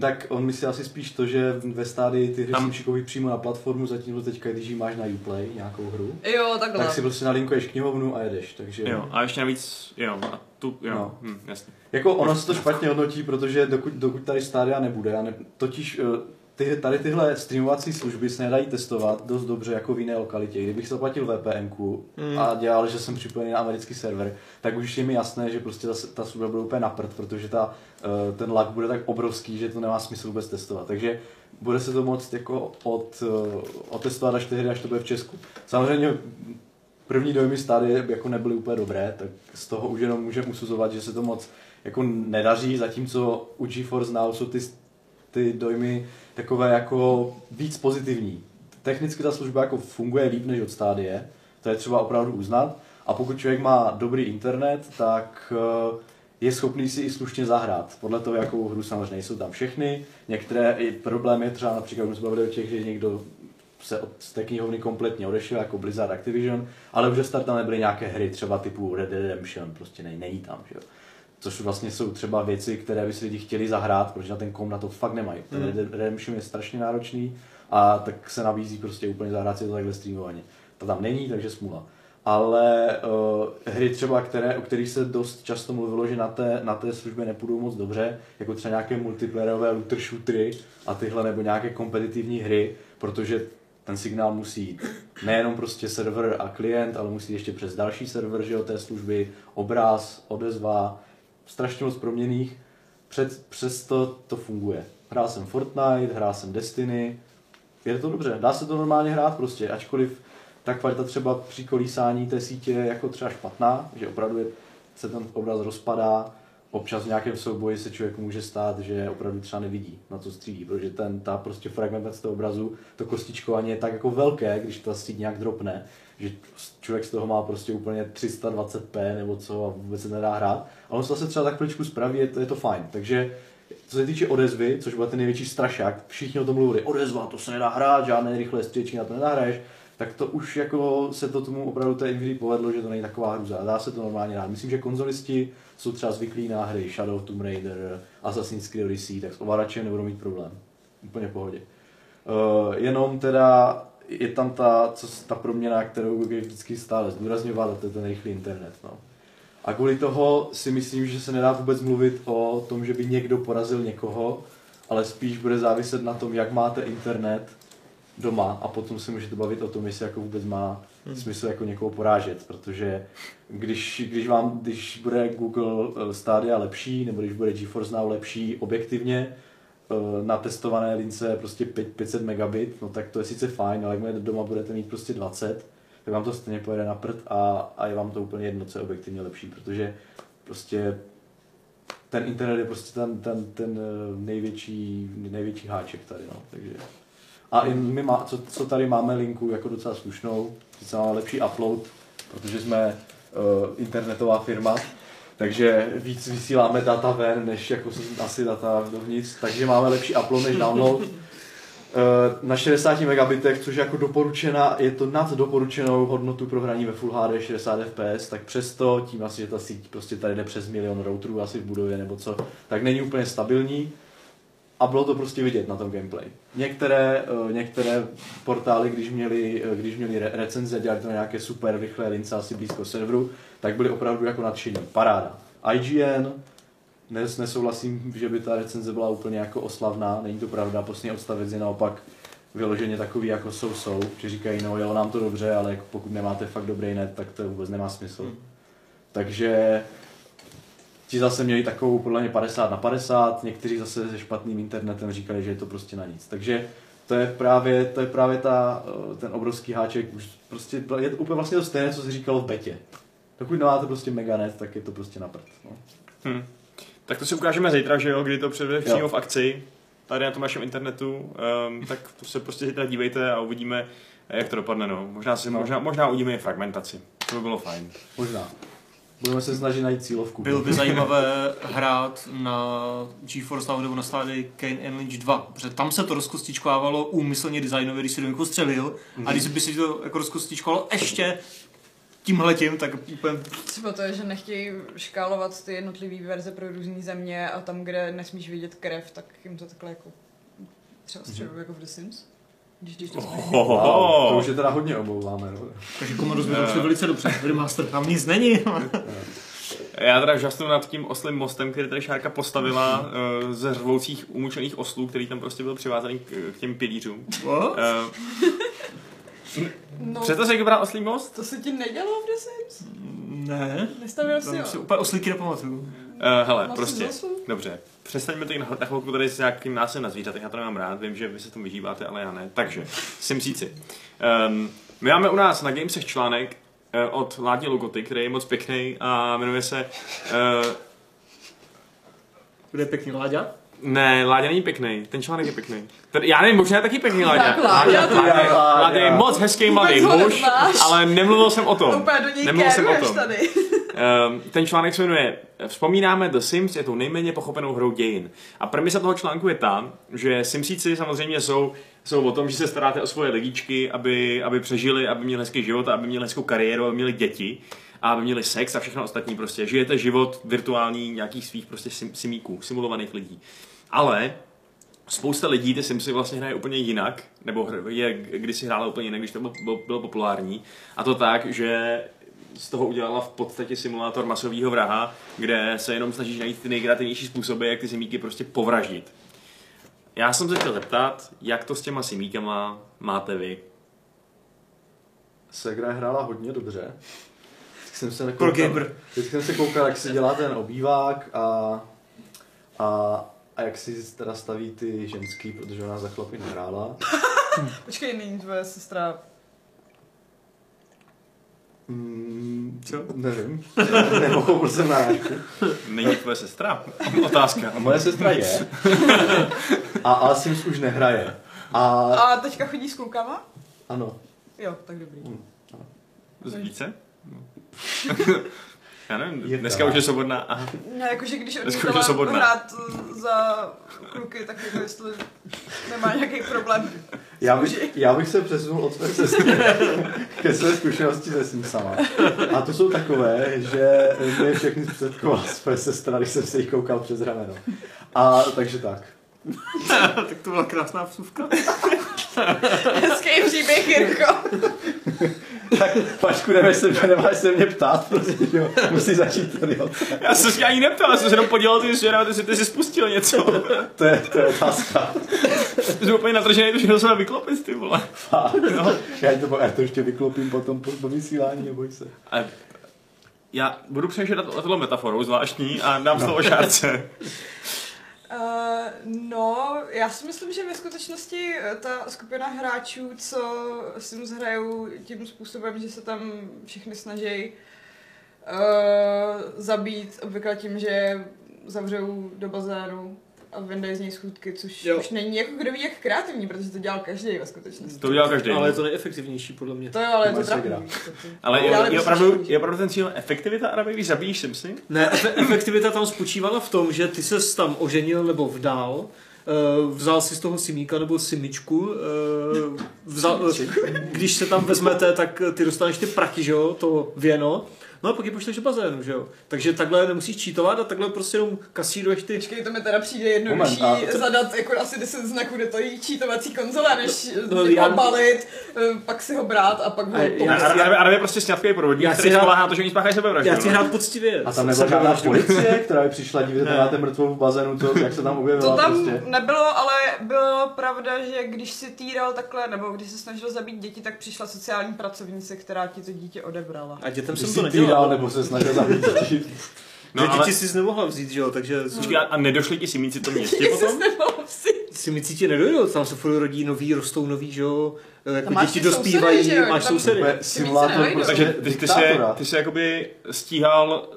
Tak on myslí asi spíš to, že ve Stadii ty hry si šikují přímo na platformu, zatímco teďka, když ji máš na Uplay, nějakou hru, jo, tak si prostě nalinkuješ knihovnu a jedeš, takže... Jo, a ještě navíc, jo, a tu, jo, no. Jasně. Jako ono se to špatně hodnotí, protože dokud tady Stadia nebude, a ne, totiž... Tady tyhle streamovací služby se nedají testovat dost dobře jako v jiné lokalitě. Kdybych zaplatil VPNku a dělal, že jsem připojený na americký server, tak už je mi jasné, že prostě ta služba bude úplně na prd, protože ten lag bude tak obrovský, že to nemá smysl vůbec testovat. Takže bude se to moct jako otestovat až tehdy, až to bude v Česku. Samozřejmě první dojmy stády jako nebyly úplně dobré, tak z toho už jenom můžeme usuzovat, že se to moc jako nedaří, zatímco u GeForce Now jsou ty dojmy takové jako víc pozitivní. Technicky ta služba jako funguje líp než od Stadie, to je třeba opravdu uznat. A pokud člověk má dobrý internet, tak je schopný si i slušně zahrát. Podle toho, jakou hru, samozřejmě nejsou tam všechny. Některé problémy třeba například musíme bavit o těch, že někdo se z té knihovny kompletně odešel, jako Blizzard, Activision, ale už start tam nebyly nějaké hry třeba typu Red Dead Redemption, prostě není tam, že jo. Což vlastně jsou třeba věci, které by si lidi chtěli zahrát, protože na ten kom na to fakt nemají. Ten Redemption je strašně náročný a tak se nabízí prostě úplně zahrát si to takhle streamovaně. To tam není, takže smůla. Ale hry třeba, o kterých se dost často mluvilo, že na té službě nepůjdou moc dobře, jako třeba nějaké multiplayerové looter shootery a tyhle, nebo nějaké kompetitivní hry, protože ten signál musí jít nejenom prostě server a klient, ale musí ještě přes další server, že jo, té služby, obraz, odezva, strašně moc proměnných, přesto to funguje. Hrál jsem Fortnite, hrál jsem Destiny, je to dobře, dá se to normálně hrát prostě, ačkoliv ta kvalita třeba při kolísání té sítě je jako třeba špatná, že opravdu se ten obraz rozpadá, občas v nějakém souboji se člověk může stát, že opravdu třeba nevidí, na co střílí, protože ta prostě fragmentace toho obrazu, to kostičkování je tak jako velké, když ta síť nějak dropne, že člověk z toho má prostě úplně 320p nebo co a vůbec se nedá hrát. Ale on se zase třeba tak chviličku spraví, je to fajn. Takže co se týče odezvy, což byl ten největší strašák, všichni o tom mluvili, odezva, to se nedá hrát, žádné rychlé stříčky, na to nenahraješ, tak to už jako se to tomu opravdu té hry povedlo, že to není taková hruza. Dá se to normálně hrát. Myslím, že konzolisti jsou třeba zvyklí na hry Shadow Tomb Raider, Assassin's Creed Odyssey, tak s ovladačem nebudou mít problém. Úplně v pohodě. Jenom teda je tam ta proměna, kterou Google vždycky stále zdůrazňoval, to je ten rychlý internet. No. A kvůli toho si myslím, že se nedá vůbec mluvit o tom, že by někdo porazil někoho, ale spíš bude záviset na tom, jak máte internet doma a potom si můžete bavit o tom, jestli jako vůbec má smysl jako někoho porážet, protože když bude Google Stadia lepší, nebo když bude GeForce Now lepší objektivně, na testované lince prostě 500 megabit, no tak to je sice fajn, ale jak doma budete mít prostě 20, tak vám to stejně pojede na prd a je vám to úplně jedno, co je objektivně lepší, protože prostě ten internet je prostě ten největší háček tady, no, takže. A i my, co tady máme linku jako docela slušnou, sice máme lepší upload, protože jsme internetová firma, takže víc vysíláme data ven, než jako asi data dovnitř, takže máme lepší upload než download. Na 60 megabitech, což jako doporučená, je to nad doporučenou hodnotu pro hraní ve Full HD 60 fps, tak přesto, tím asi, že ta síť prostě tady jde přes 1 000 000 routerů asi v budově nebo co, tak není úplně stabilní a bylo to prostě vidět na tom gameplay. Některé portály, když měli recenze, dělali to na nějaké super rychlé lince asi blízko serveru, tak byly opravdu jako nadšení, paráda. IGN, nesouhlasím, že by ta recenze byla úplně jako oslavná, není to pravda, poslední odstavec je naopak vyloženě takový jako jsou, že říkají, no jelo nám to dobře, ale jako pokud nemáte fakt dobrý net, tak to vůbec nemá smysl. Takže ti zase měli takovou podle mě 50/50, někteří zase se špatným internetem říkali, že je to prostě na nic. Takže to je právě ten obrovský háček, už prostě je to úplně vlastně to stejné, co se říkalo v betě. Dokud nemáte prostě meganet, tak je to prostě na prd, no. Tak to si ukážeme zítra, že jo, kdy to předvede přímo v akci, tady na tom našem internetu, tak to se prostě zítra dívejte a uvidíme, jak to dopadne, no. Možná uvidíme i fragmentaci, to by bylo fajn. Možná. Budeme se snažit najít cílovku. Bylo by zajímavé hrát na GeForce Now nebo na Stadia Kane and Lynch 2, protože tam se to rozkostičkovávalo úmyslně designově, když si do někoho střelil, a když by si to jako rozkostičkovalo ještě tímhletím, tak úplně... Třeba to je, že nechtějí škálovat ty jednotlivé verze pro různý země a tam, kde nesmíš vidět krev, tak jim to takhle jako třeba střelují jako v The Sims. Když to to už je teda hodně obouváme, no. Takže komodu jsme to velice dobře, remaster, tam nic není. Já teda žasnu nad tím oslým mostem, který tady Šárka postavila ze řvoucích umučených oslů, který tam prostě byl přivázaný k těm pilířům. No, přeto se vybrá oslý most? To se ti nedělo v The Sims? Ne. Nestavil si ho. Úplně oslíky nepamatuju. Hele, prostě. Dobře. Přestaňme to na chvilku tady s nějakým násilím na zvířatech, já to nemám rád, vím, že vy se tomu vyžíváte, ale já ne. Takže, Simsíci. My máme u nás na Gamesech článek od Ládě Lugoty, který je moc pěkný a jmenuje se... Kde je pěkný Láďa? Ne, Láďa není pěkný, ten článek je pěkný. Já nevím, možná je taky pěkný Láďa. Láďa je moc hezký mladý muž, ale nemluvil jsem o tom. Nemluvil jsem o tom. Ten článek se jmenuje Vzpomínáme, The Sims je tou nejméně pochopenou hrou dějin. A premisa toho článku je ta, že Simsíci samozřejmě jsou o tom, že se staráte o svoje lidičky, aby přežili, aby měli hezký život, aby měli hezkou kariéru, aby měli děti. A aby měli sex a všechno ostatní prostě. Žijete život virtuální nějakých svých prostě simíků, simulovaných lidí. Ale spousta lidí ty Simsy vlastně hraje úplně jinak, nebo když si hrála úplně jinak, když to bylo populární. A to tak, že z toho udělala v podstatě simulátor masového vraha, kde se jenom snažíš najít ty nejkreativnější způsoby, jak ty simíky prostě povraždit. Já jsem se chtěl zeptat, jak to s těma simíkama máte vy? Segra hrála hodně dobře. Teď jsem se koukal, jak se dělá ten obývák a jak si teda staví ty ženský, protože ona za chlapy nehrála. Počkej, není tvoje sestra... Co? Nevím. Nemohu se nájít. Není tvoje sestra? Otázka. Moje sestra je. A Sims už nehraje. A teďka chodí s klukama? Ano. Jo, tak dobrý. Více? Já nevím, dneska už je svobodná. Aha. No, jakože když odmítala hrát za kluky, tak jako jestli nemá nějaký problém. Já bych se přesunul od své sestry ke své zkušenosti se Simsama. A to jsou takové, že mě všechny zpředkovala své sestra, když jsem se jich koukal přes rameno. A takže tak. Tak to byla krásná vsuvka. Hezký příběh, Jirko. Tak Pašku, nemáš se mě ptát, protože jo, musí začít tady od toho. Já jsem se ani neptal, já jsem se jenom podělal ty svěra, ty jsi spustil něco. To je otázka. Ty jsi úplně natržený, to všechno se dá vyklopit, ty vole. Fakt? No. Já to ještě vyklopím potom po vysílání, neboj se. Já budu přemýšlet na tohle metaforou zvláštní a dám slovo Šárce. No, já si myslím, že ve skutečnosti ta skupina hráčů, co Sims hrajou tím způsobem, že se tam všichni snaží zabít, obvykle tím, že zavřou do bazénu a vendají z něj skutky, což jo. Už není jako kdo ví jak kreativní, protože to dělal každý ve skutečnosti. To dělal každý. Ale je to nejefektivnější podle mě. To jo, ale je to trapný. Ale je opravdu ten cíl efektivita, Arabi, víš, zabíjíš Simsy? Ne, efektivita tam spočívala v tom, že ty ses tam oženil nebo vdal, vzal si z toho simíka nebo simičku, když se tam vezmete, tak ty dostaneš ty prachy, že jo, to věno. No a pak ji pošleš do bazénu, že jo? Takže takhle nemusíš čítovat a takhle prostě jenom kasíruješ ty... Počkej, to mi teda přijde jednodušší zadat jako asi 10 znaků do toho čítovací konzole, než obalit, pak si ho brát a pak ho... Arabě je prostě sňatkej provodník, který spoláhá to, že oni spáchají sebevraždu. Já si hrát poctivě. A tam nebyla žádná policie, která by přišla dívat na té mrtvou v bazénu, to, jak se tam objevila prostě. To tam nebylo, ale bylo pravda, že když si týral takhle, nebo když se snažil zabít děti, tak přišla sociální pracovnice, která ti to dítě odebrala. A dětem jsem to nedělal. Dál, nebo se snažil zabít. No, ale... Děti jsi nemohla vzít, že jo, takže... A nedošli ti simíci to městě potom? Simíci ti nedojdou, tam se furt rodí nový, rostou nový, že jo, jako děti dospívají, sousedy, máš sousedy. Takže ty jsi jakoby stíhal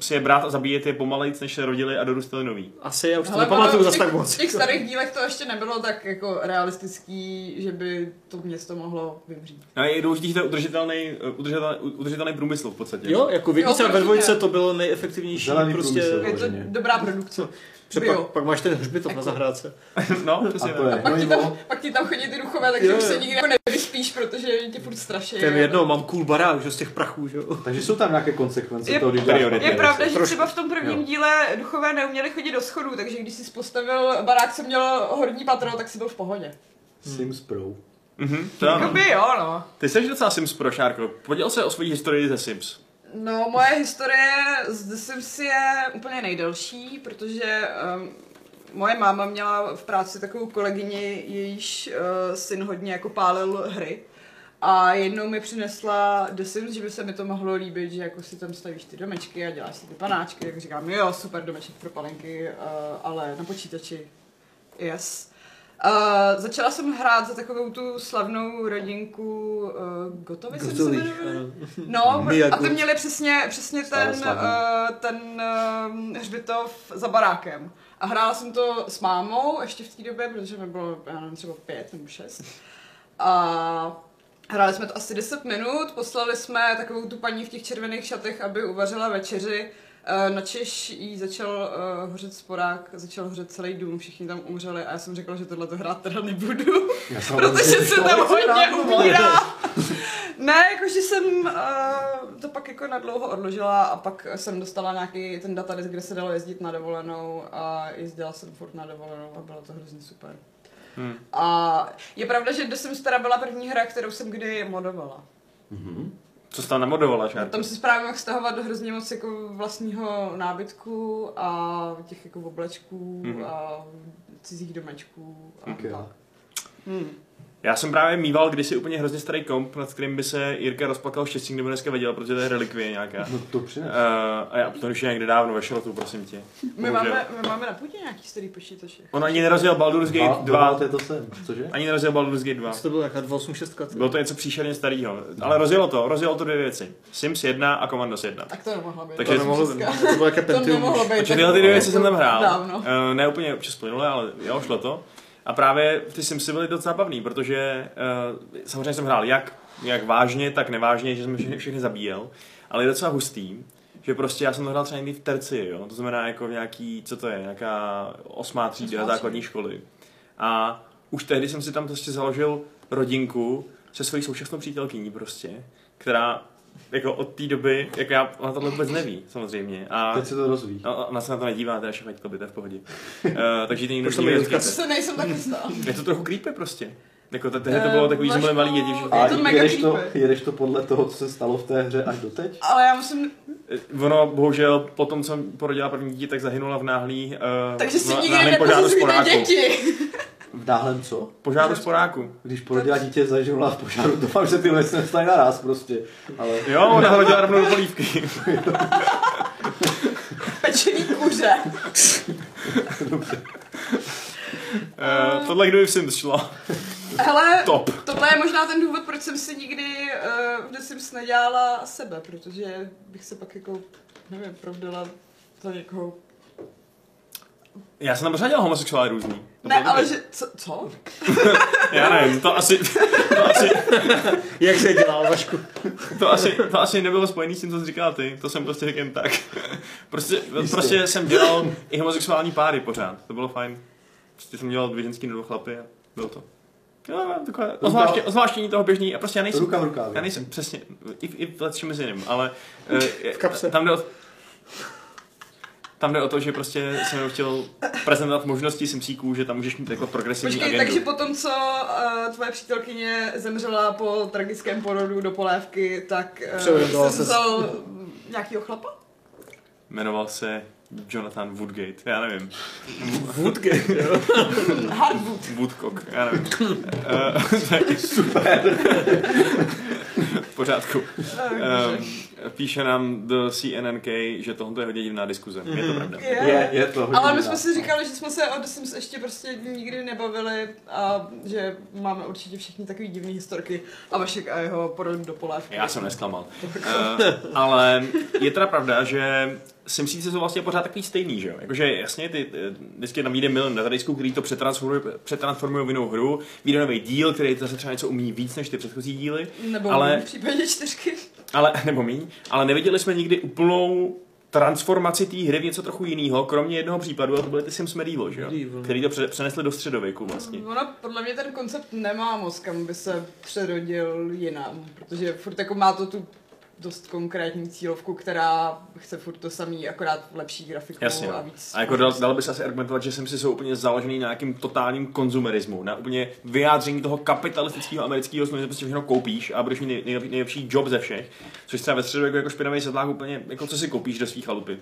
si je brát a zabíjet je pomalejc, než se rodili a dorůstali noví. Asi, já už to nepamatuju zase tak moc. V těch starých dílech to ještě nebylo tak jako realistický, že by to město mohlo vymřít. A je důležitý, že to je udržitelný průmysl v podstatě. Jo, jako vědnice ve dvojce to bylo nejefektivnější. Prostě je to dobrá produkce. Pak máš ten hřbitov na zahrádce. No, přesně. A pak ti tam chodí ty duchové, takže už se nikdy nevyspíš, protože tě furt straší. To je jedno, mám cool barák, že z těch prachů, že jo. Takže jsou tam nějaké konsekvence toho, když je pravda, že třeba v tom prvním díle duchové neuměli chodit do schodů, takže když jsi postavil barák, co měl horní patro, tak jsi byl v pohodě. Sims Pro. Jakoby jo, no. Ty jsi docela Sims Pro, Šárko. Poděl se o svoji historii ze Sims. No, moje historie z The Sims je úplně nejdelší, protože moje máma měla v práci takovou kolegyni, jejíž syn hodně jako pálil hry. A jednou mi přinesla The Sims, že by se mi to mohlo líbit, že jako si tam stavíš ty domečky a děláš si ty panáčky. Tak říkám, jo, super domeček pro panenky, ale na počítači, yes. Začala jsem hrát za takovou tu slavnou rodinku Gotovi jsem se jmenovala. No, a ty měli přesně ten hřbitov za barákem. A hrála jsem to s mámou ještě v té době, protože mi bylo, já nevím, třeba 5 nebo 6. A hráli jsme to asi 10 minut, poslali jsme takovou tu paní v těch červených šatech, aby uvařila večeři. Načež jí začal hořet sporák, začal hořet celý dům, všichni tam umřeli a já jsem řekla, že tohle to hrát teda nebudu, protože se tam hodně umírá. Ne, jakože jsem to pak jako nadlouho odložila a pak jsem dostala nějaký ten datadisk, kde se dalo jezdit na dovolenou a jezdila jsem furt na dovolenou a bylo to hrozně super. A je pravda, že The Sims teda byla první hra, kterou jsem kdy modovala. Co jsi tam namodovala, Šárko? Tam se správně mohl stahovat do hrozně moc jako vlastního nábytku a těch jako oblečků a cizích domečků a tak. Já jsem právě mýval kdysi úplně hrozně starý komp, nad kterým by se Jirka rozplakal štěstí, kdyby dneska věděla, protože to je relikvie nějaká. No to přines. A já to už je někde dávno ve šrotu, prosím tě. My máme na půdě nějaký starý počítače. On ani nerozjel Baldur's Gate 2. To je to sem, cože? Ani nerozjel Baldur's Gate 2. Co to bylo nějaká 286? Bylo to něco příšerně starého. Ale rozjelo to dvě věci. Sims 1 a Commandos 1. Tak to nemohlo být. Takže to bylo jaké Pentium. Takže tyhle dvě věci jsem tam hrál. Ne úplně občas plynule, ale jo, šlo to. A právě ty Simsy byly docela bavný, protože samozřejmě jsem hrál jak vážně, tak nevážně, že jsem všechny zabíjel, ale je docela hustý, že prostě já jsem to hrál třeba někdy v terci, jo? To znamená jako nějaký, co to je, nějaká 8. třída základní školy. A už tehdy jsem si tam prostě založil rodinku se svojí současnou přítelkyní prostě, která jako od té doby, jako já na tohle vůbec neví, samozřejmě. A teď se to rozvíjí. Ona se na to nedívá, teda Fight Club, to je v pohodě. Takže ty někdo díví. To se nejsem tak jistá. Je to trochu creepy prostě. Jako tehdy to bylo takový zmluvě malý děti. A jedeš to podle toho, co se stalo v té hře až doteď? Ale já musím... Ono bohužel po tom, co porodila první dítě, tak zahynula v náhlý... Takže si nikdy nepozizujte děti. V náhlém co? Požáru sporáku. Když porodila dítě, zažila v požáru, doufám, že ty lesy nevstají naraz prostě. Ale... Jo, ona hodila rovnou do polívky. Pečený kuře. Dobře. Tohle kdyby v Sims šlo. Hele, tohle je možná ten důvod, proč jsem si nikdy v The Sims nedělala sebe, protože bych se pak jako, nevím, provdala za někoho. Já jsem tam pořád dělal homosexuály různý. Ne, ale že... Co? Já nevím, to asi... Jak se dělal, Vašku? To asi nebylo spojený s tím, co jsi říkal ty. To jsem prostě řekl jen tak. Prostě jsem dělal i homosexuální páry pořád. To bylo fajn. Prostě jsem dělal dvě ženský nebo chlapy a bylo to. No, takové ozvláštění toho běžný a prostě já nejsem... Ruka v rukávě. Já nejsem, přesně. I let's mezi jiným, ale... V kapse. Tam jde o to, že prostě jsem chtěl prezentovat možnosti Simsíků, že tam můžeš mít jako progresivní agendu. Takže potom, co tvoje přítelkyně zemřela po tragickém porodu do polévky, tak jsi vzal nějakýho chlapa? Jmenoval se Jonathan Woodgate, já nevím. Woodgate, jo? Hardwood. Woodcock, já nevím. Super. V pořádku. Píše nám do CNNK, že tohle je hodně divná diskuze. Je to pravda. Je to hodně. Ale my jsme si říkali, že jsme se o The Sims ještě prostě nikdy nebavili a že máme určitě všichni takový divný historky a Vašek a jeho porodní do polévky. Já jsem nesklamal. Ale je teda pravda, že Simsíci jsou vlastně pořád takový stejný, že jo? Jakože jasně, ty vždycky tam jde milion datadisků, který to přetransformují v jinou hru, vyjde nový díl, který zase třeba něco umí víc než ty předchozí díly. Nebo ale, v případě 4. Nebo míň, ale neviděli jsme nikdy úplnou transformaci té hry v něco trochu jiného, kromě jednoho případu, a to byly ty Sims Medieval, že jo? Který to přenesli do středověku vlastně. Ono, podle mě ten koncept nemá moc, kam by se přerodil jinam, protože furt jako má to tu dost konkrétní cílovku, která chce furt to samý, akorát lepší grafiku. Jasně, a víc. A jako dalo by se asi argumentovat, že Simsy jsou úplně založený na nějakým totálním konzumerismu, na úplně vyjádření toho kapitalistického amerického snu, že prostě všechno koupíš a budeš mít nejlepší job ze všech, což třeba ve středověku jako špinavý sedlák úplně, jako co si koupíš do svých chalupy.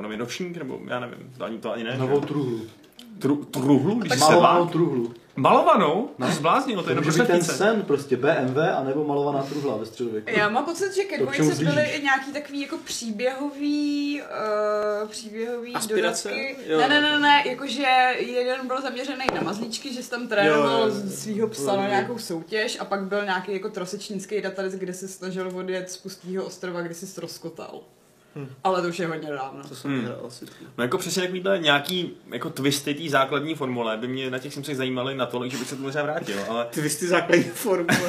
Nový nočník, nebo já nevím, to ani ne. Novou truhlu. Truhlu, když se malovanou truhlu. Malovanou? No. Zbláznil, to je může být ten sen, prostě BMW a nebo malovaná truhla ve středověku. Já mám pocit, že ke dvojice byly i nějaký takový jako příběhový dodatky. Ne, jakože jeden byl zaměřený na mazlíčky, že jsi tam trénoval svýho psa na nějakou soutěž a pak byl nějaký jako trosečnický datadisk, kde se snažil odjet z pustýho ostrova, kde jsi rozkotal. Ale to už je hodně dávno. To jsem nehrál asi. No jako přesně takovýhle nějaký jako twisty tý základní formule by mě na těch Simsech zajímaly natolik, že bych se tomu třeba vrátil, ale... Twisty základní formule.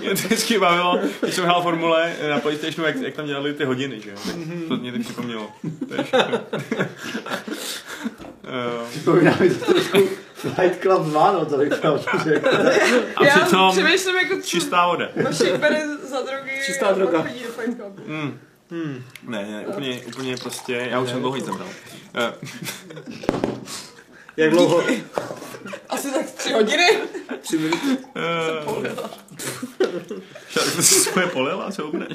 Mě to vždycky bavilo, když jsem hrál formule na PlayStationu, jak tam dělali ty hodiny, že jo? To mě teď připomnělo. To je všechno. Připomíná mi to trošku Fight Club 2, no to bych tam řekl. A přitom přemýšlím jako čistá voda. Vašek bere za drogy. Čistá droga. Ne, úplně prostě, já už jsem dlouho nic nebral. Jak dlouho? Asi tak 3 hodiny. 3 minuty. Jsem polila. Ty jsi svoje polila, co obneš?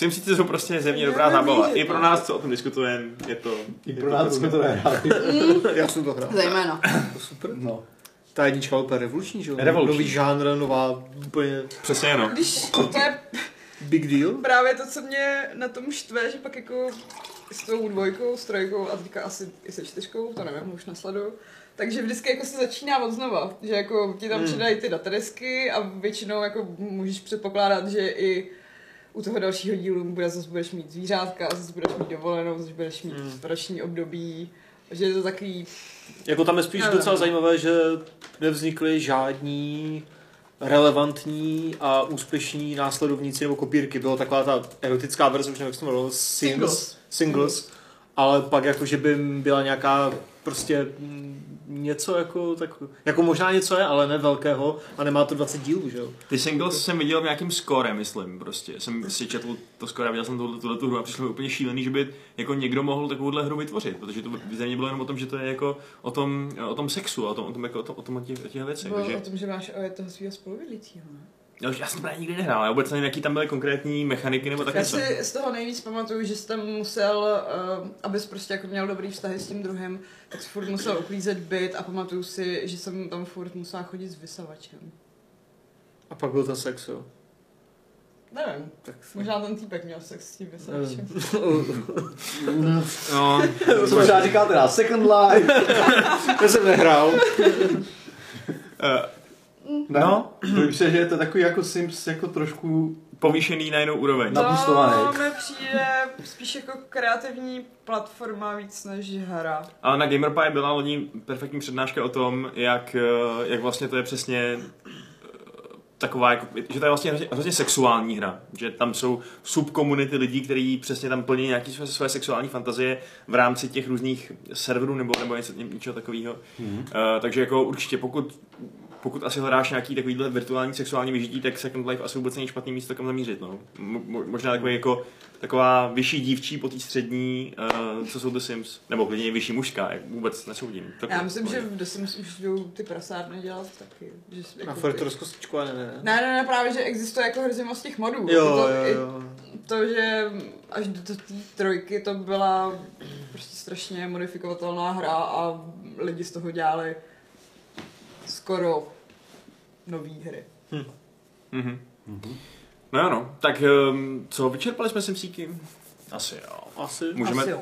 Myslím si, že jsou prostě země dobrá zábava. I pro nás, co o tom diskutujeme, je to... I pro nás, co to nehráli. Já jsem to hrál. Zajímavé. To super. No. Ta jednička úplně revoluční, že jo? Nový žánr, nová úplně... Přesně, no. Když to je... Big deal. Právě to, co mě na tom štve, že pak jako s tou 2, s 3 a teďka asi i se 4, to nevím, už nasleduju. Takže vždycky jako se začíná od znova, že jako ti tam předají ty datadesky a většinou jako můžeš předpokládat, že i u toho dalšího dílu budeš mít zvířátka, zase budeš mít dovolenou, zase budeš mít roční období, že je to takový... Jako tam je spíš docela zajímavé, že nevznikly žádní relevantní a úspěšní následovníci nebo kopírky. Byla taková ta erotická verze, už nevím, jak se to jmenovalo, Singles. Ale pak jakože by byla nějaká prostě něco jako tak, jako možná něco je, ale ne velkého a nemá to 20 dílů, že jo? Ty Singles jsem viděl nějakým score, myslím, prostě. Jsem si četl to score a viděl jsem tuhle hru a přišlo mi úplně šílený, že by jako někdo mohl takovouhle hru vytvořit, protože to zřejmě bylo jenom o tom, že to je jako o tom sexu, o těch věcech. Bylo o tom, že máš toho svého spoluvědícího, ne? No, já jsem právě nikdy nehrál, já vůbec nevím, jaký tam byly konkrétní mechaniky nebo takové. Já si z toho nejvíc pamatuju, že jsi tam musel, abys prostě jako měl dobrý vztahy s tím druhým, tak jsi furt musel uklízet byt a pamatuju si, že jsem tam furt musela chodit s vysavačem. A pak byl ten sex, jo? Nevím, tak možná ten týpek měl sex s tím vysavačem. No, to možná říkal teda Second Life, já jsem nehrál. No, myslím, že je to takový jako Sims jako trošku povýšený na jinou úroveň. No, mi přijde spíš jako kreativní platforma víc než hra. Ale na Gamer Pie byla loni perfektní přednáška o tom, jak vlastně to je přesně taková, jako, že to je vlastně hrozně sexuální hra, že tam jsou subkomunity lidí, kteří přesně tam plní nějaké své sexuální fantazie v rámci těch různých serverů nebo něčeho takového. Mm-hmm. Takže jako určitě pokud asi hledáš nějaký takovýhle virtuální sexuální vyžití, tak Second Life asi vůbec není špatný místo, kam zamířit. No. Možná takový jako taková vyšší dívčí po té střední, co jsou The Sims, nebo klidně vyšší mužská, jak vůbec nesoudím. Já myslím, že v The Sims už jdou ty prasárny dělat taky. Že jako na furtru zkostečku, ne, právě, že existuje jako hrozně moc těch modů. Jo. To, že až do té trojky to byla prostě strašně modifikovatelná hra a lidi z toho dělali skoro nový hry. No jo, no. Tak co, vyčerpali jsme Simsíky? Asi jo.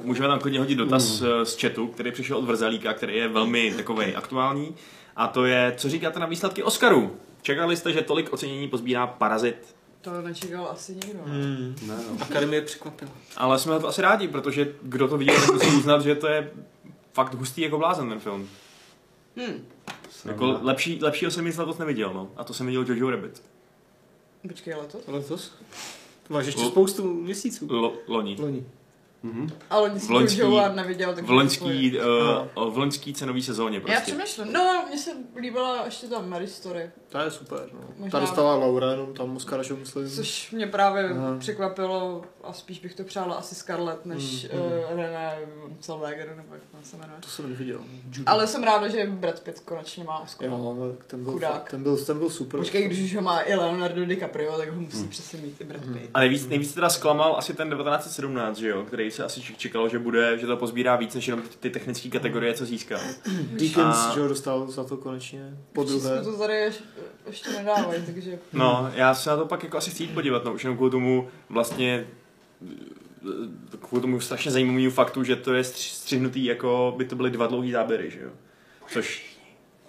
Můžeme tam klidně hodit dotaz z chatu, který přišel od Vrzalíka, který je velmi takovej aktuální. A to je, co říkáte na výsledky Oscarů? Čekali jste, že tolik ocenění pozbírá Parazit? To nečekal asi nikdo. No. Akademie překvapila. Ale jsme to asi rádi, protože kdo to viděl, musí uznat, že to je fakt hustý jako blázen ten film. Jako lepšího jsem nic letos neviděl, no. A to jsem viděl Jojo Rabbit. Počkej, letos? To máš ještě spoustu měsíců. Loni. Mm-hmm. A loni si Jojo neviděl. V loňský cenový sezóně prostě. Já přemýšlím. No, mně se líbila ještě ta Mary Story. Ta je super, no. Možná ta dostala Laura, jenom tam Oscara, že myslím. Což mě právě překvapilo a spíš bych to přála asi Scarlett, než René Zellweger, nebo jak tam se jmenuje. To jsem neviděl. Ale jsem ráda, že Brad Pitt konečně má Oscara. Jo, ten byl super. Počkej, když už ho má i Leonardo DiCaprio, tak ho musí přesně mít i Brad Pitt. A nejvíc teda zklamal asi ten 1917, že jo, který se asi čekalo, že to pozbírá víc než jenom ty technické kategorie, co získal. Dickens, že ho dostal za to konečně podruhé. To tady ještě nedávají, takže... No, já se na to pak jako asi chci jít podívat, no, už jenom kvůli tomu strašně zajímavému faktu, že to je střihnutý, jako by to byly 2 dlouhý záběry, že jo? Což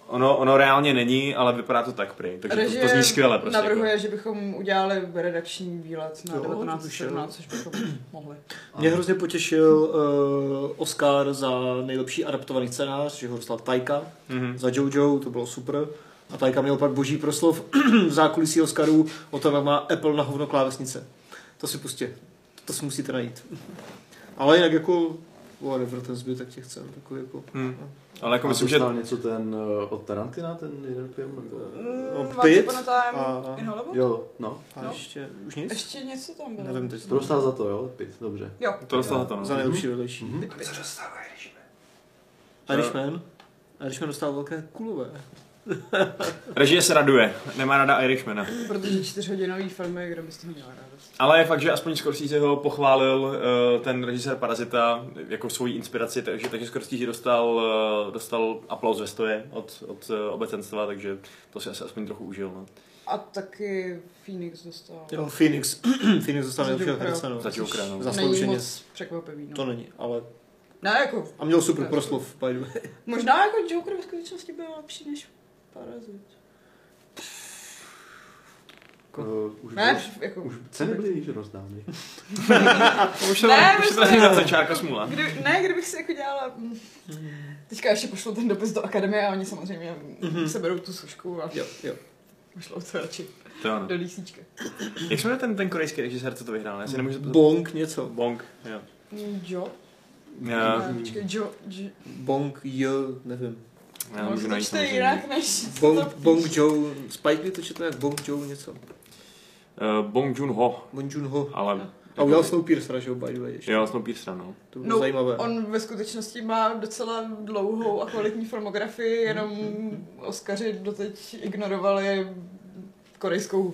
ono reálně není, ale vypadá to tak prý, takže to zní skvěle prostě. Navrhuje, jako, že bychom udělali redakční výlet na 1917, což bychom mohli. Mě hrozně potěšil Oscar za nejlepší adaptovaný scénář, že ho dostal Taika, za Jojo, to bylo super. A Taika měl pak boží proslov v zákulisí Oscarů o tom, jak má Apple na hovno klávesnice. To si musíte najít. Ale jinak jako whatever, ten zbytek těch cen, takový jako... Ale jako myslím, že... něco ten od Tarantina, ten jeden film? Pit? Jo, no. A ještě... Už nic? Ještě něco tam bylo. Nevím, teď to dostal za to, jo? Pit, dobře. Jo. To dostal za to, no. Za nejlepší vedlejší. To se dostal Irishman. Irishman dostal velké kulové. Režie se raduje, nemá ráda Irishmana. Protože 4hodinový film je, kdo by z toho měla radost. Ale je fakt, že aspoň Scorsese ho pochválil, ten režisér Parazita, jako svoji inspiraci, takže Scorsese dostal aplauz ve stoje od obecenstva, takže to si asi aspoň trochu užil. No. A taky Phoenix dostal. Jo, Phoenix dostal nejlepšího herce, no. Za Jokera, no. Zaslouženě. Není moc překvapivý, no. To není, ale... Ne, jako... A měl super proslov, by the way. Možná jako Joker ve skutečnosti byl lepší než Parazit. Už ceny byly již rozdány. Už to není za čárka smůla. Kdybych si jako dělala... Teďka ještě pošlo ten dopis do akademie a oni samozřejmě se berou tu sušku a pošlou to radši do lísíčka. Jak se jmenuje ten korejský režisér, co to vyhrál? Bong něco. Bong, jo. Bong nevím. Možná to čte jinak než... Bong Joon... Spike by to četl jak Bong Joon něco. Bong Joon Ho. Bong Joon Ho. Ale... A udělal Snowpiercera, že ho by the way ještě. Jo, Snowpiercera, no. To bylo zajímavé. On ve skutečnosti má docela dlouhou a kvalitní filmografii, jenom Oscaři doteď ignorovali korejskou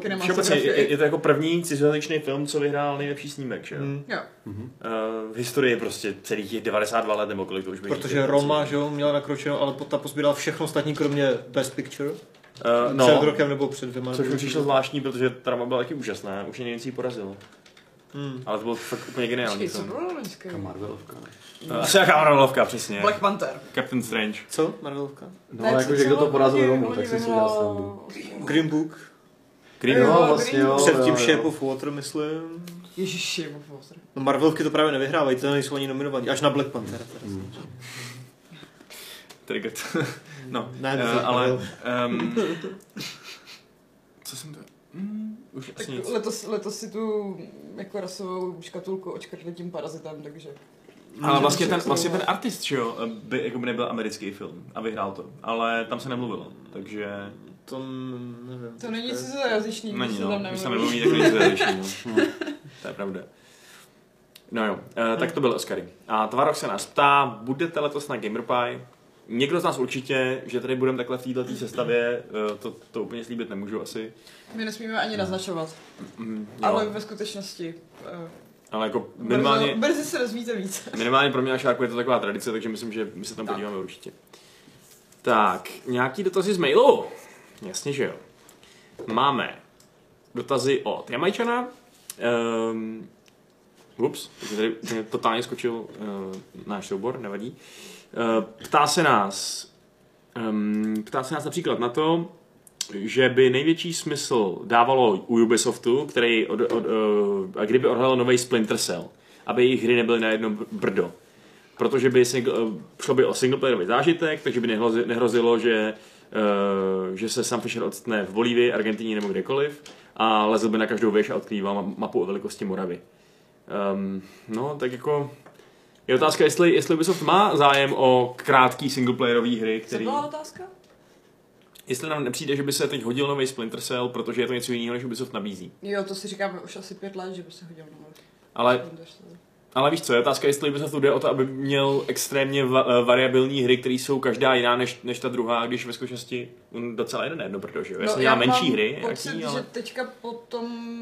kinematografii. Je to jako první cizojazyčný film, co vyhrál nejlepší snímek, že jo? Jo. V historii prostě celých 92 let nebo kolik to už běží. Protože Roma, že jo, měla nakročeno, ale ta pozbírala všechno ostatní, kromě Best Picture. Před rokem nebo před dvěma. Což mi přišlo zvláštní, protože ta Roma byla taky úžasná, už mě něco porazilo. Ale to bylo fakt úplně geniální. Počkej, co bylo loňské? Marvelovka, ne? Asi nějaká Marvelovka, přesně. Black Panther. Captain Strange. Co? Marvelovka? No, jakože kdo to porazil Romu, tak si dá sám. Green Book. Green Hell, vlastně jo. Předtím Shape of Water, myslím. Ježiši, Shape of Water. No Marvelovky to právě nevyhrávají, to nejsou ani nominovaní, až na Black Panther. Triggered. No, ale... Co jsem to... Už asi nic. Letos si tu jako rasovou škatulku očkrtli tím parazitem, takže... Ale vlastně ten artist, že jo, by, jako by nebyl americký film a vyhrál to, ale tam se nemluvilo, takže... To nevím. To není nic zajazyčný, když se tam nemluví. Když se tam nemluví, tak nic zajazyčný. To je pravda. No jo, tak to byl Oscary. A Tvarok se nás ptá, budete letos na Gamer Pie? Někdo z nás určitě, že tady budeme takhle v této sestavě, to úplně slíbit nemůžu asi. My nesmíme ani naznačovat, ale ve skutečnosti. Ale jako minimálně... Brzy se dozvíte víc. Minimálně pro mě a Šárku je to taková tradice, takže myslím, že my se tam podíváme určitě. Tak, nějaký dotazy z mailu? Jasně, že jo. Máme dotazy od Jamajčana. Ups, tady totálně skočil náš soubor, nevadí. Ptá se nás například na to, že by největší smysl dávalo u Ubisoftu, který kdyby odhalil nový Splinter Cell, aby jejich hry nebyly na jedno brdo. Protože by šlo by o singleplayerový zážitek, takže by nehrozilo, že se Sam Fisher odstne v Bolívii, Argentině nebo kdekoliv a lezl by na každou věž a odkrýval mapu o velikosti Moravy. No, tak jako... Je otázka, jestli Ubisoft má zájem o krátký singleplayerové hry, který... Co byla otázka? Jestli nám nepřijde, že by se teď hodil nový Splinter Cell, protože je to něco jiného, než Ubisoft nabízí. Jo, to si říkáme už asi 5 let, že by se hodil nový Splinter Cell. Ale víš co, je otázka, jestli Ubisoft jde o to, aby měl extrémně variabilní hry, které jsou každá jiná než ta druhá, když ve skutečnosti docela jedno brdo, že jo? Jestli dělá menší hry, pocit, jaký, ale... že teďka po tom,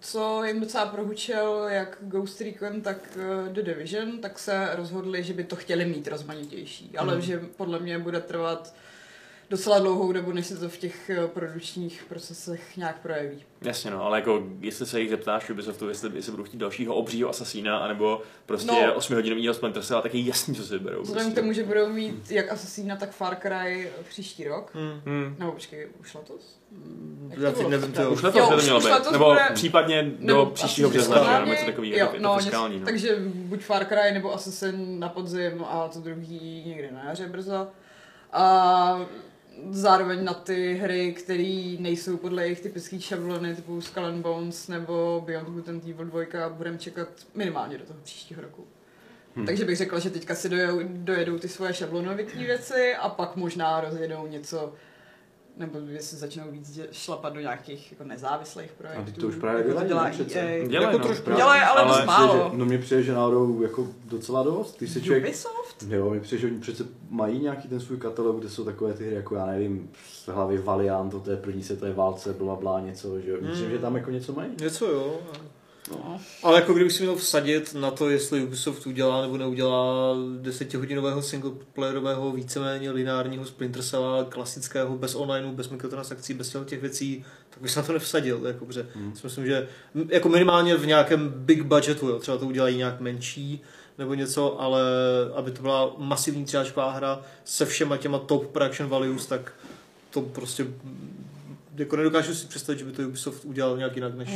co jim docela prohučel, jak Ghost Recon, tak The Division, tak se rozhodli, že by to chtěli mít rozmanitější, ale že podle mě bude trvat docela dlouhou dobu, než se to v těch produkčních procesech nějak projeví. Jasně no, ale jako jestli se jich zeptáš Ubisoftu, jestli budou chtít dalšího obřího asasína, anebo prostě 8-hodinovýho Splinter Cell, tak je jasný, co si vyberou. Vzhledem k tomu, že budou mít jak asasína, tak Far Cry příští rok. Nebo počkej, už letos? Už letos by to mělo být, nebo případně do příštího března, nebo něco takového, je to fiskální. Takže buď Far Cry nebo Assassin na podzim a to druhý někde na jaře brzo. A zároveň na ty hry, které nejsou podle jejich typický šablony typu Skull and Bones nebo Beyond Good and Evil 2 budeme čekat minimálně do toho příštího roku. Takže bych řekla, že teďka si dojedou ty svoje šablonovitní věci a pak možná rozjedou něco, nebo jestli začnou víc šlapat do nějakých jako nezávislých projektů. A to už právě jako dělají, ale dost málo. No mě přijde, že náhodou jako docela dost. Ubisoft? Jo, mě přijde, že oni přece mají nějaký ten svůj katalog, kde jsou takové ty hry, jako já nevím, z hlavy Valiant, to je první světové válce, blablabla, něco, že jo. Myslím, že tam jako něco mají. Něco jo. No. Ale jako kdybych si měl vsadit na to, jestli Ubisoft udělá nebo neudělá 10hodinového singleplayerového víceméně lineárního Splinter Cella, klasického, bez onlineu, bez mikrotransakcí, bez těch věcí, tak bych se na to nevsadil. Jako, protože myslím, že jako minimálně v nějakém big budgetu, jo, třeba to udělají nějak menší nebo něco, ale aby to byla masivní tříáčková hra se všema těma top production values, tak to prostě... Jako nedokážu si představit, že by to Ubisoft udělal nějak jinak než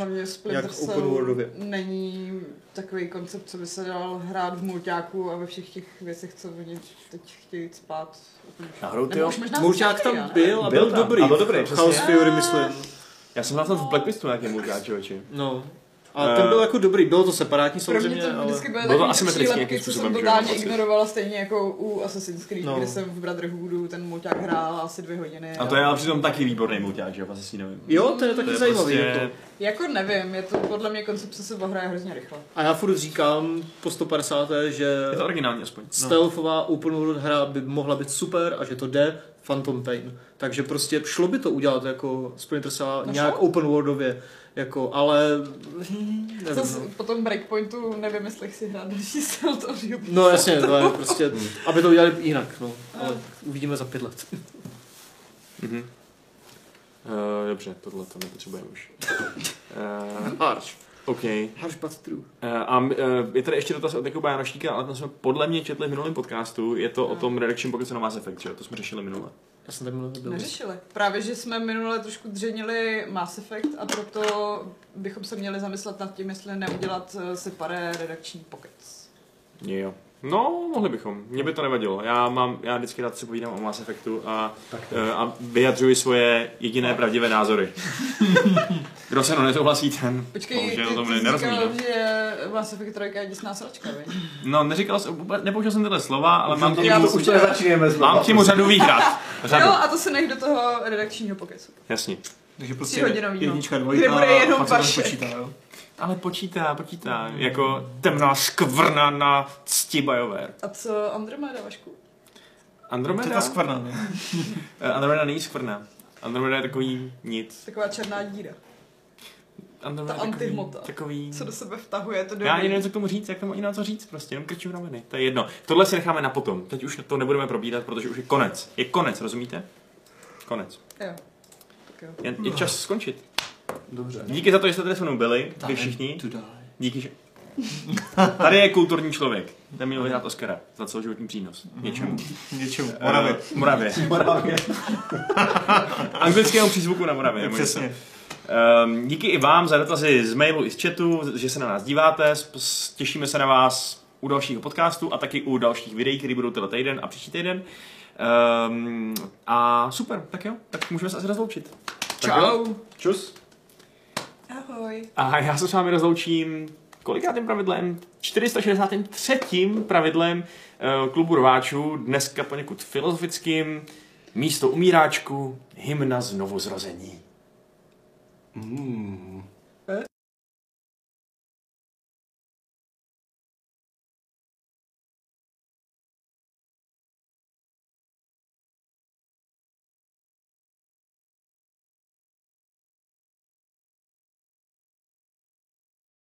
nějak open worldově. Není takový koncept, co by se dal hrát v mulťáku a ve všech těch věcech, co oni teď chtějí spát. Mulťák tam byl a byl dobrý. House Fury, myslím. Já jsem hrál v Blacklistu nějaký mulťák, člověči. No. Ale ten byl jako dobrý, bylo to separátní samozřejmě, to ale bylo to asymetrický nějakým způsobem. Co jsem totálně ignorovala, stejně jako u Assassin's Creed, kde jsem v Brotherhoodu ten mulťák hrál asi 2 hodiny. A to je ale přitom taky výborný mulťák, že jo, Assassinovým. Jo, to je taky zajímavý. Prostě... Jako nevím, je to podle mě koncepce se hraje hrozně rychle. A já furt říkám po 150. že je to originální aspoň. Stealthová open world hra by mohla být super a že to jde. Phantom Pain. Takže prostě šlo by to udělat jako Splinter Cell nějak open worldově. Jako, ale... Po tom Breakpointu nevím, jestli chci hrát další Celtory. No jasně, to je prostě, aby to udělali jinak, no. Ale uvidíme za 5 let. Dobře, tohle to nepotřebujeme už. Arš. Okay. Je tady ještě dotaz od Jakuba Janoštíka, ale to jsme podle mě četli v minulém podcastu. Je to o tom Reduction Pocket na Mass Effect, že? To jsme řešili minule. Já jsem minule neřešili. Právě, že jsme minule trošku dřenili Mass Effect a proto bychom se měli zamyslet nad tím, jestli neudělat separé Reduction Pockets. Jo. No, mohli bychom. Mně by to nevadilo. Já vždycky rád si povídám o Mass Effectu a vyjadřuji svoje jediné pravdivé názory. Kdo se mnou nesouhlasí, ten... Počkej, ty říkal, že Mass Effect 3 je děsná sračka, viď? No, neříkal jsem, nepoužil jsem tyhle slova, ale mám k němu... Už to nezačínáme slova. Mám k němu řadu výhrad. Jo, a to se nech do toho redakčního pokesu. Jasně. Takže prostě jednička, dvojka, a pak se to počítá, jo? Ale počítá, jako temná skvrna na cti BioWare. A co Andromeda, Vašku? Andromeda? To je skvrna, ne? Andromeda není skvrna. Andromeda je takový nic. Taková černá díra. Andromeda ta antihmota, takový... co do sebe vtahuje, to dobrý. Já nevím, co k tomu říct, jak tomu jiná co říct, prostě, jenom krčím na viny, to je jedno. Tohle si necháme na potom, teď už to nebudeme probírat, protože už je konec. Je konec, rozumíte? Konec. Jo, tak jo. Je čas skončit. Dobře. Díky za to, že jste tady se mnou byli, vy všichni. Díky, že... Tady je kulturní člověk. Ten měl vyhrát Oscara za celoživotní přínos. Něčemu. Moravě. Anglického přízvuku na Moravě. Přesně. Díky i vám za dotazy z mailu i z chatu, že se na nás díváte. Těšíme se na vás u dalšího podcastu a taky u dalších videí, které budou tenhle týden a příští týden. A super, tak jo, tak můžeme se asi rozloučit. Čau. Čus. Ahoj. A já se s vámi rozloučím kolikátým pravidlem? 463. pravidlem klubu rváčů, dneska poněkud filozofickým, místo umíráčku, hymna znovuzrození.